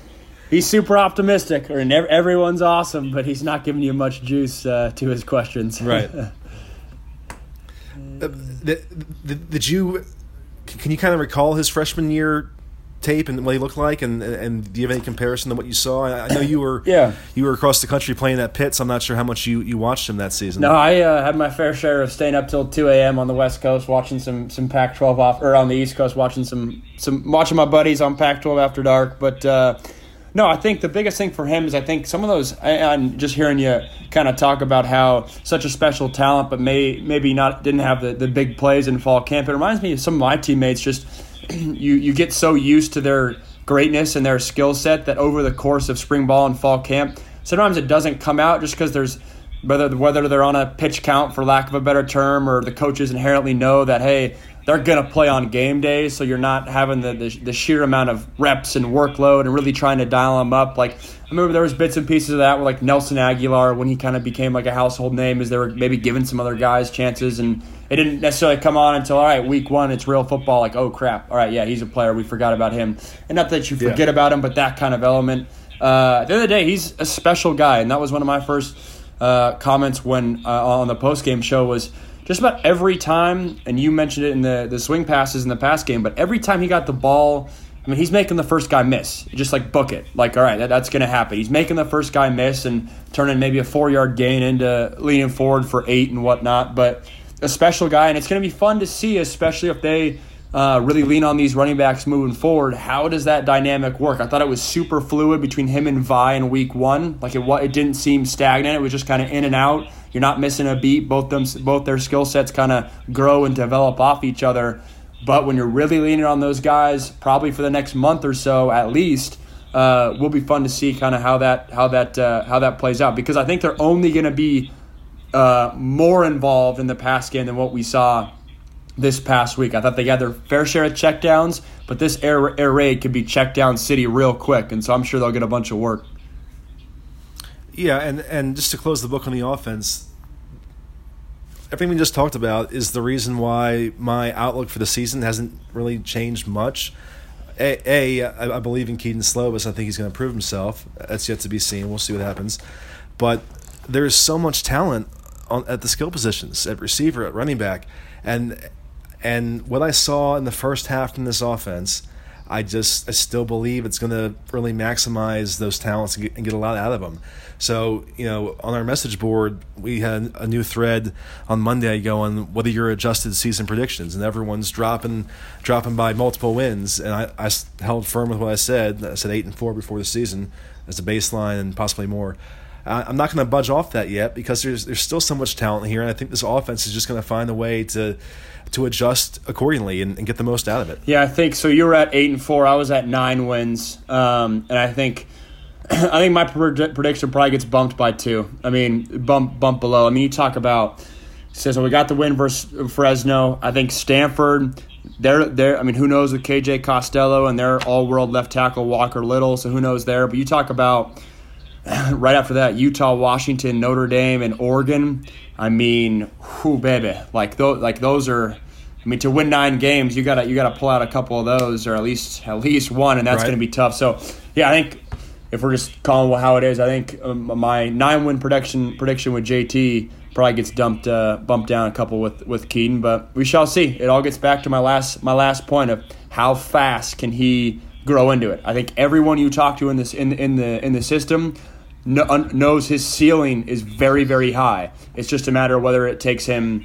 he's super optimistic. Or everyone's awesome, but he's not giving you much juice to his questions. Right. Did you – can you kind of recall his freshman year tape and what he looked like, and do you have any comparison to what you saw? I know you were you were across the country playing at Pitt, so I'm not sure how much you watched him that season. No, I had my fair share of staying up till 2 a.m. on the West Coast watching some Pac-12 off, or on the East Coast watching watching my buddies on Pac-12 After Dark. But no, I think the biggest thing for him is I think some of those. I'm just hearing you kind of talk about how such a special talent, but maybe didn't have the big plays in fall camp. It reminds me of some of my teammates just. You get so used to their greatness and their skill set that over the course of spring ball and fall camp, sometimes it doesn't come out just because there's whether they're on a pitch count, for lack of a better term, or the coaches inherently know that, hey, they're going to play on game days, so you're not having the sheer amount of reps and workload and really trying to dial them up. Like, I remember there was bits and pieces of that with like Nelson Aguilar when he kind of became like a household name as they were maybe giving some other guys chances, and it didn't necessarily come on until, all right, week one, it's real football, like, oh, crap, all right, yeah, he's a player, we forgot about him. And not that you forget about him, but that kind of element. At the end of the day, he's a special guy, and that was one of my first comments when on the post-game show was, just about every time, and you mentioned it in the swing passes in the pass game, but every time he got the ball, I mean, he's making the first guy miss. Just like book it. Like, all right, that's going to happen. He's making the first guy miss and turning maybe a 4-yard gain into leaning forward for 8 and whatnot. But a special guy, and it's going to be fun to see, especially if they really lean on these running backs moving forward. How does that dynamic work? I thought it was super fluid between him and Vi in week one. Like it didn't seem stagnant. It was just kind of in and out. You're not missing a beat. Both their skill sets kind of grow and develop off each other. But when you're really leaning on those guys, probably for the next month or so at least, will be fun to see kind of how that plays out, because I think they're only going to be more involved in the pass game than what we saw this past week. I thought they had their fair share of checkdowns, but this air raid could be checkdown city real quick, and so I'm sure they'll get a bunch of work. Yeah, and just to close the book on the offense, everything we just talked about is the reason why my outlook for the season hasn't really changed much. I believe in Keaton Slovis. I think he's going to prove himself. That's yet to be seen. We'll see what happens. But there is so much talent at the skill positions, at receiver, at running back. And what I saw in the first half from this offense, I still believe it's going to really maximize those talents and get a lot out of them. So, on our message board, we had a new thread on Monday going, what are your adjusted season predictions? And everyone's dropping by multiple wins. And I held firm with what I said. I said 8-4 before the season as a baseline and possibly more. I'm not going to budge off that yet because there's still so much talent here, and I think this offense is just going to find a way to adjust accordingly and get the most out of it. Yeah, I think so. You were at 8-4. I was at 9 wins, and I think my prediction probably gets bumped by 2. I mean, bump below. I mean, you talk about says so we got the win versus Fresno. I think Stanford. They're I mean, who knows with KJ Costello and their all-world left tackle Walker Little. So who knows there? But you talk about. Right after that, Utah, Washington, Notre Dame, and Oregon. I mean, whoo, baby! Those are. I mean, to win 9 games, you gotta pull out a couple of those, or at least one, and that's right. Going to be tough. So, yeah, I think if we're just calling how it is, I think my 9-win prediction with JT probably gets bumped down a couple with Keaton, but we shall see. It all gets back to my last point of how fast can he grow into it. I think everyone you talk to in the system. Knows his ceiling is very, very high. It's just a matter of whether it takes him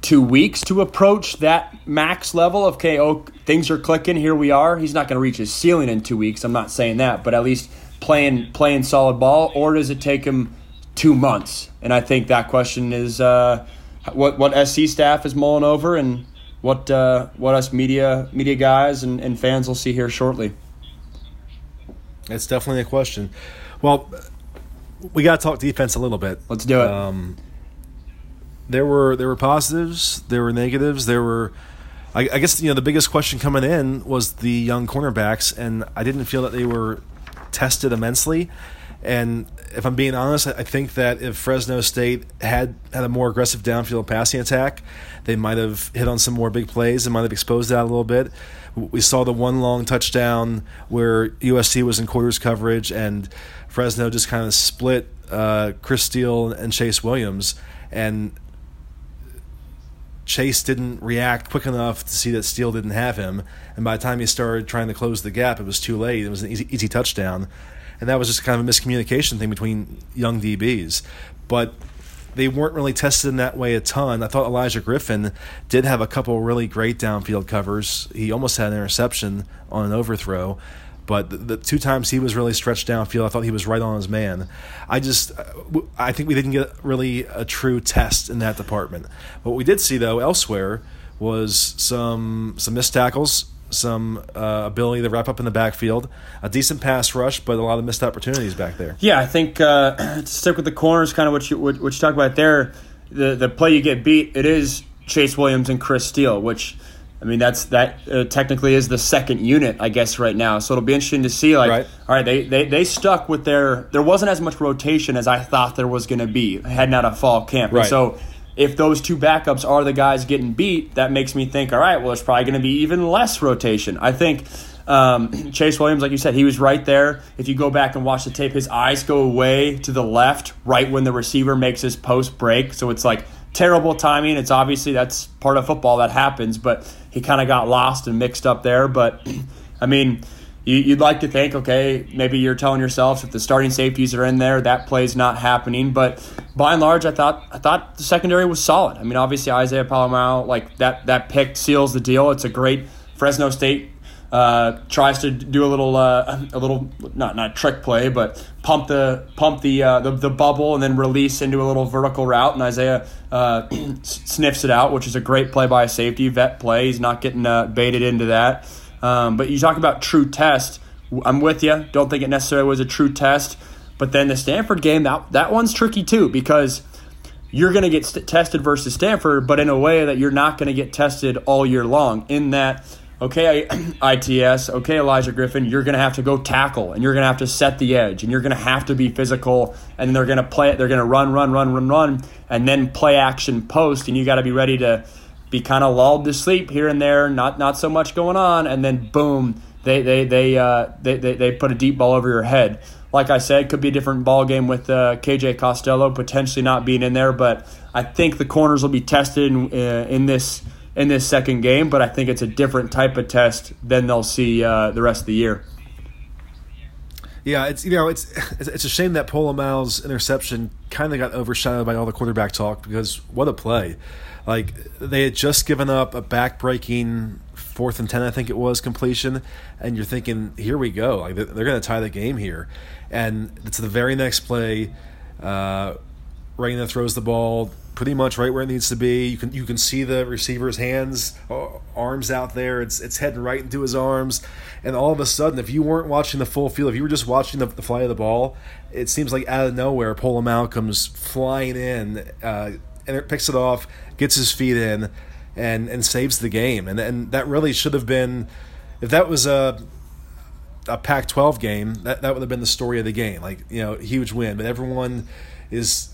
2 weeks to approach that max level of, okay, oh, things are clicking, here we are. He's not going to reach his ceiling in 2 weeks. I'm not saying that, but at least playing solid ball, or does it take him 2 months? And I think that question is what SC staff is mulling over and what us media guys and fans will see here shortly. It's definitely a question. Well, we got to talk defense a little bit. Let's do it. There were positives, there were negatives, there were. I guess the biggest question coming in was the young cornerbacks, and I didn't feel that they were tested immensely. And if I'm being honest, I think that if Fresno State had a more aggressive downfield passing attack, they might have hit on some more big plays and might have exposed that a little bit. We saw the one long touchdown where USC was in quarters coverage and Fresno just kind of split Chris Steele and Chase Williams. And Chase didn't react quick enough to see that Steele didn't have him, and by the time he started trying to close the gap, it was too late. It was an easy touchdown, and that was just kind of a miscommunication thing between young DBs. But they weren't really tested in that way a ton. I thought Elijah Griffin did have a couple really great downfield covers. He almost had an interception on an overthrow, but the two times he was really stretched downfield, I thought he was right on his man. I think we didn't get really a true test in that department. What we did see, though, elsewhere was some missed tackles, some ability to wrap up in the backfield, a decent pass rush, but a lot of missed opportunities back there. Yeah, I think to stick with the corners, kind of what you talked about there, the play you get beat, it is Chase Williams and Chris Steele, which, I mean, that technically is the second unit, I guess, right now. So it'll be interesting to see, like, right. All right, they stuck with there wasn't as much rotation as I thought there was going to be heading out of fall camp. Right. And so if those two backups are the guys getting beat, that makes me think, all right, well, it's probably going to be even less rotation. I think Chase Williams, like you said, he was right there. If you go back and watch the tape, his eyes go away to the left right when the receiver makes his post break. So it's like terrible timing. It's obviously that's part of football that happens, but he kind of got lost and mixed up there. But, I mean, you'd like to think, okay, maybe you're telling yourselves if the starting safeties are in there, that play's not happening. But by and large, I thought the secondary was solid. I mean, obviously Isaiah Pola-Mao, like that pick seals the deal. It's a great Fresno State tries to do a little not trick play, but pump the bubble and then release into a little vertical route, and Isaiah sniffs it out, which is a great play by a safety, vet play. He's not getting baited into that. But you talk about true test. I'm with you. Don't think it necessarily was a true test. But then the Stanford game, that one's tricky too, because you're going to get tested versus Stanford, but in a way that you're not going to get tested all year long. In that, okay, ITS, okay, Elijah Griffin, you're going to have to go tackle, and you're going to have to set the edge, and you're going to have to be physical, and they're going to play it. They're going to run, and then play action post, and you got to be ready to be kind of lulled to sleep here and there, not so much going on, and then boom, they put a deep ball over your head. Like I said, could be a different ball game with KJ Costello potentially not being in there, but I think the corners will be tested in this second game. But I think it's a different type of test than they'll see the rest of the year. Yeah, it's a shame that Pola-Mao's interception kind of got overshadowed by all the quarterback talk, because what a play. Like, they had just given up a back-breaking 4th and 10, I think it was, completion, and you're thinking, here we go. Like, they're going to tie the game here. And it's the very next play. Reina throws the ball pretty much right where it needs to be. You can see the receiver's hands, arms out there. It's heading right into his arms. And all of a sudden, if you weren't watching the full field, if you were just watching the fly of the ball, it seems like out of nowhere, Pola-Mao comes flying in, and it picks it off, gets his feet in, and saves the game. And that really should have been, if that was a Pac-12 game, that would have been the story of the game. Like, huge win. But everyone is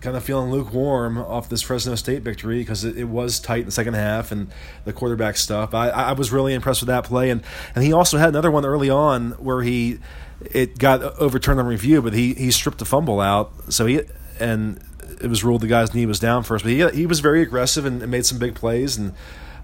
kind of feeling lukewarm off this Fresno State victory, because it was tight in the second half and the quarterback stuff. I was really impressed with that play. And he also had another one early on where it got overturned on review, but he stripped the fumble out. So it was ruled the guy's knee was down first, but he was very aggressive and made some big plays, and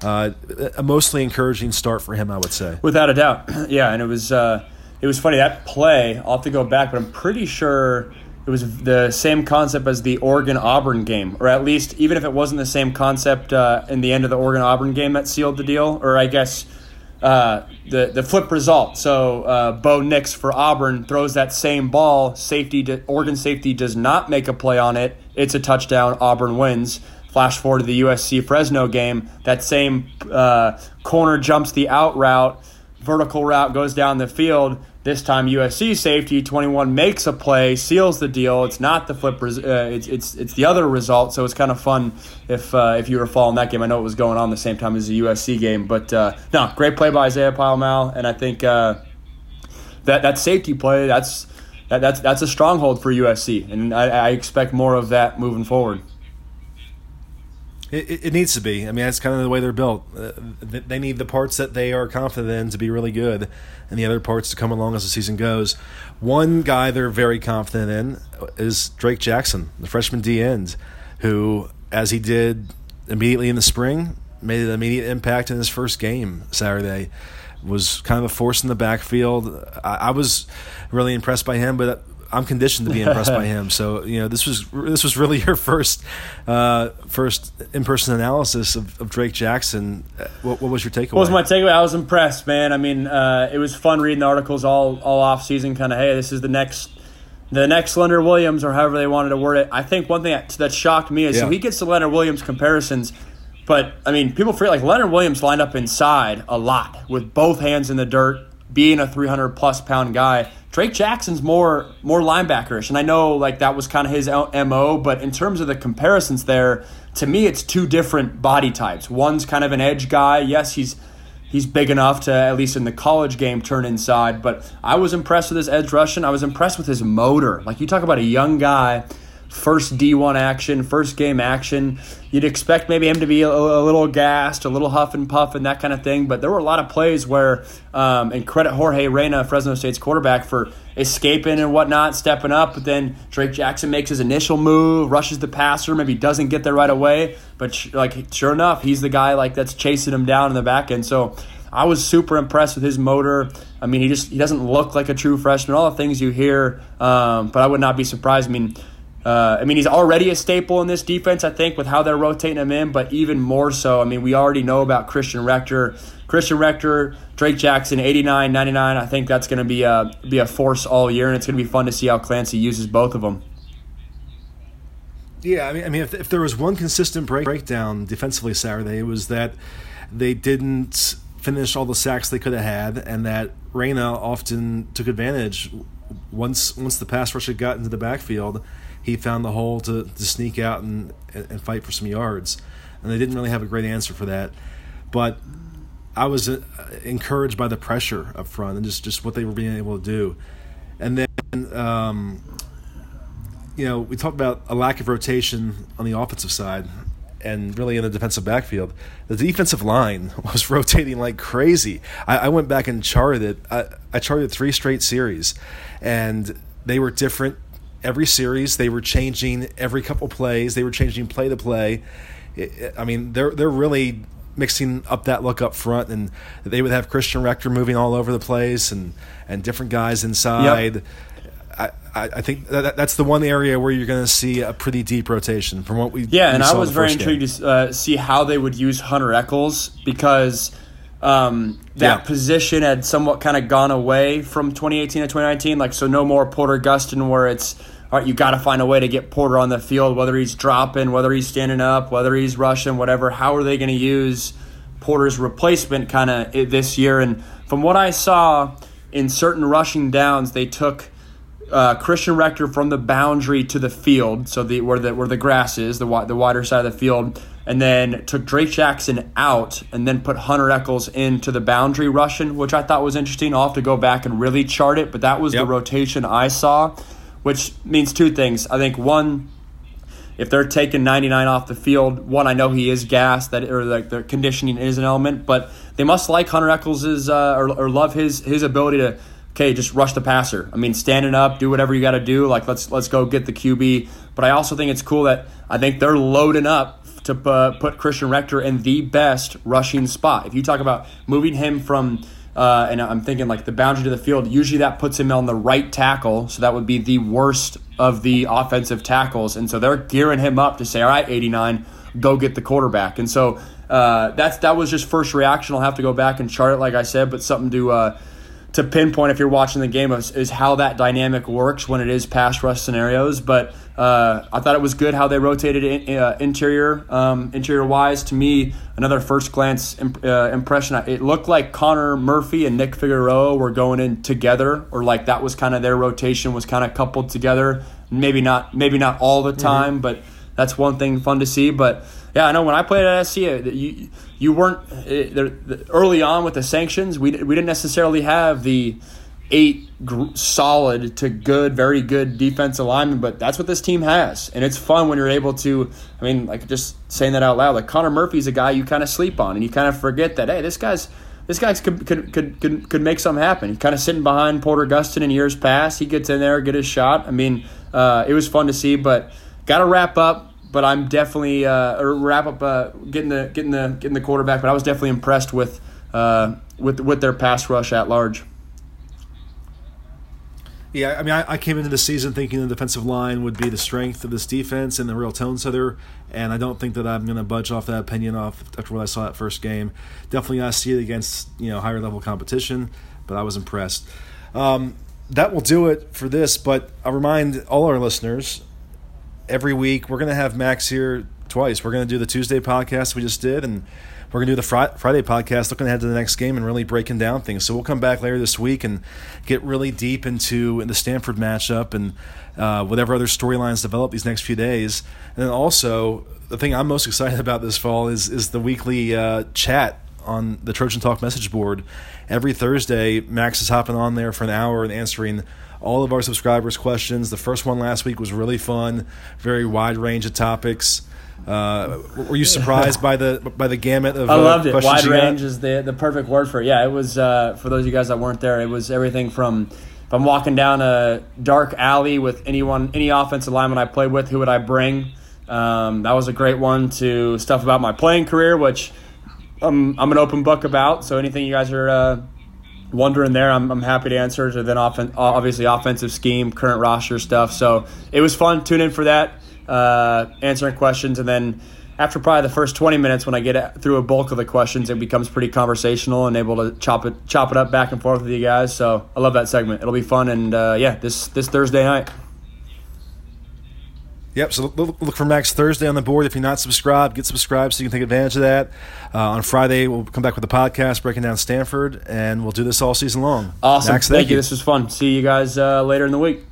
a mostly encouraging start for him, I would say. Without a doubt. Yeah, and it was funny, that play, I'll have to go back, but I'm pretty sure it was the same concept as the Oregon-Auburn game, or at least even if it wasn't the same concept in the end of the Oregon-Auburn game that sealed the deal, or I guess the flip result. So Bo Nix for Auburn throws that same ball. Oregon safety does not make a play on it. It's a touchdown. Auburn wins. Flash forward to the USC-Fresno game. That same corner jumps the out route, vertical route, goes down the field. This time USC safety 21 makes a play, seals the deal. It's not the flip. It's the other result. So it's kind of fun if you were following that game. I know it was going on the same time as the USC game, but no, great play by Isaiah Pola-Mao, and I think that safety play that's a stronghold for USC, and I expect more of that moving forward. It needs to be. I mean, that's kind of the way they're built. They need the parts that they are confident in to be really good, and the other parts to come along as the season goes. One guy they're very confident in is Drake Jackson, the freshman D end, who, as he did immediately in the spring, made an immediate impact in his first game Saturday. Was kind of a force in the backfield. I was really impressed by him, but I'm conditioned to be impressed by him. So, you know, this was really your first in-person analysis of Drake Jackson. What was your takeaway? What was my takeaway? I was impressed, man. I mean, it was fun reading the articles all off season. Kind of, hey, this is the next Leonard Williams, or however they wanted to word it. I think one thing that shocked me is So he gets the Leonard Williams comparisons. But, I mean, people forget, like, Leonard Williams lined up inside a lot with both hands in the dirt, being a 300-plus pound guy. Drake Jackson's more linebackerish, and I know, like, that was kind of his M.O., but in terms of the comparisons there, to me it's two different body types. One's kind of an edge guy. Yes, he's big enough to, at least in the college game, turn inside, but I was impressed with his edge rushing. I was impressed with his motor. Like, you talk about a young guy. First D1 action, first game action. You'd expect maybe him to be a little gassed, a little huff and puff and that kind of thing. But there were a lot of plays where, and credit Jorge Reyna, Fresno State's quarterback, for escaping and whatnot, stepping up. But then Drake Jackson makes his initial move, rushes the passer, maybe doesn't get there right away. But sure enough, he's the guy that's chasing him down in the back end. So I was super impressed with his motor. I mean, he doesn't look like a true freshman, all the things you hear. But I would not be surprised. I mean, he's already a staple in this defense, I think, with how they're rotating him in, but even more so. I mean, we already know about Christian Rector, Drake Jackson, 89, 99. I think that's going to be a force all year, and it's going to be fun to see how Clancy uses both of them. Yeah, I mean, if there was one consistent breakdown defensively Saturday, it was that they didn't finish all the sacks they could have had, and that Reyna often took advantage. Once the pass rush had gotten to the backfield, he found the hole to sneak out and fight for some yards. And they didn't really have a great answer for that. But I was encouraged by the pressure up front and just what they were being able to do. And then, you know, we talked about a lack of rotation on the offensive side and really in the defensive backfield. The defensive line was rotating like crazy. I went back and charted it. I charted 3 straight series, and they were different. Every series, they were changing every couple plays. They were changing play to play. I mean, they're really mixing up that look up front, and they would have Christian Rector moving all over the place and different guys inside. Yep. I think that's the one area where you're going to see a pretty deep rotation from what we saw. Yeah, and I was very intrigued to see how they would use Hunter Echols, because that position had somewhat kind of gone away from 2018 to 2019. So no more Porter Gustin, where it's, all right, you got to find a way to get Porter on the field, whether he's dropping, whether he's standing up, whether he's rushing, whatever. How are they going to use Porter's replacement kind of this year? And from what I saw in certain rushing downs, they took Christian Rector from the boundary to the field, so where the grass is, the wider side of the field, and then took Drake Jackson out and then put Hunter Echols into the boundary rushing, which I thought was interesting. I'll have to go back and really chart it, but that was the rotation I saw, which means two things. I think, one, if they're taking 99 off the field, one, I know he is gassed, their conditioning is an element, but they must like Hunter Echols' or love his ability to, okay, just rush the passer. I mean, standing up, do whatever you got to do. Let's go get the QB. But I also think it's cool that I think they're loading up to put Christian Rector in the best rushing spot. If you talk about moving him from, and I'm thinking the boundary to the field, usually that puts him on the right tackle. So that would be the worst of the offensive tackles. And so they're gearing him up to say, all right, 89, go get the quarterback. And so that was just first reaction. I'll have to go back and chart it, like I said, but something to pinpoint if you're watching the game is how that dynamic works when it is pass rush scenarios. But I thought it was good how they rotated interior-wise. To me, another first-glance impression, it looked like Connor Murphy and Nick Figueroa were going in together, or that was kind of their rotation was kind of coupled together. Maybe not all the time, but that's one thing fun to see. But yeah, I know when I played at SC, you weren't early on with the sanctions. We didn't necessarily have the 8 solid to good, very good defensive linemen, but that's what this team has, and it's fun when you're able to. I mean, just saying that out loud, Connor Murphy's a guy you kind of sleep on, and you kind of forget that hey, this guy's could make something happen. He's kind of sitting behind Porter Gustin in years past. He gets in there, get his shot. I mean, it was fun to see, but got to wrap up. But I'm definitely getting the quarterback. But I was definitely impressed with their pass rush at large. Yeah, I mean, I came into the season thinking the defensive line would be the strength of this defense and the real tone setter, and I don't think that I'm going to budge off that opinion after what I saw that first game. Definitely not see it against higher level competition, but I was impressed. That will do it for this, but I remind all our listeners, every week we're going to have Max here twice. We're going to do the Tuesday podcast we just did, and we're going to do the Friday podcast, looking ahead to the next game and really breaking down things. So we'll come back later this week and get really deep into the Stanford matchup and whatever other storylines develop these next few days. And then also, the thing I'm most excited about this fall is the weekly chat on the Trojan Talk message board. Every Thursday, Max is hopping on there for an hour and answering all of our subscribers' questions. The first one last week was really fun, very wide range of topics. Were you surprised by the gamut of? I loved it. Wide range is the perfect word for it. Yeah, it was for those of you guys that weren't there. It was everything from if I'm walking down a dark alley with any offensive lineman I played with, who would I bring? That was a great one. To stuff about my playing career, which I'm an open book about. So anything you guys are wondering there, I'm happy to answer. So then obviously offensive scheme, current roster stuff. So it was fun. Tune in for that. Answering questions, and then after probably the first 20 minutes, when I get through a bulk of the questions, it becomes pretty conversational and able to chop it up back and forth with you guys. So I love that segment. It'll be fun, and this Thursday night. Yep, so look for Max Thursday on the board. If you're not subscribed, get subscribed so you can take advantage of that. On Friday, we'll come back with a podcast breaking down Stanford, and we'll do this all season long. Awesome. Max, thank you. This was fun. See you guys later in the week.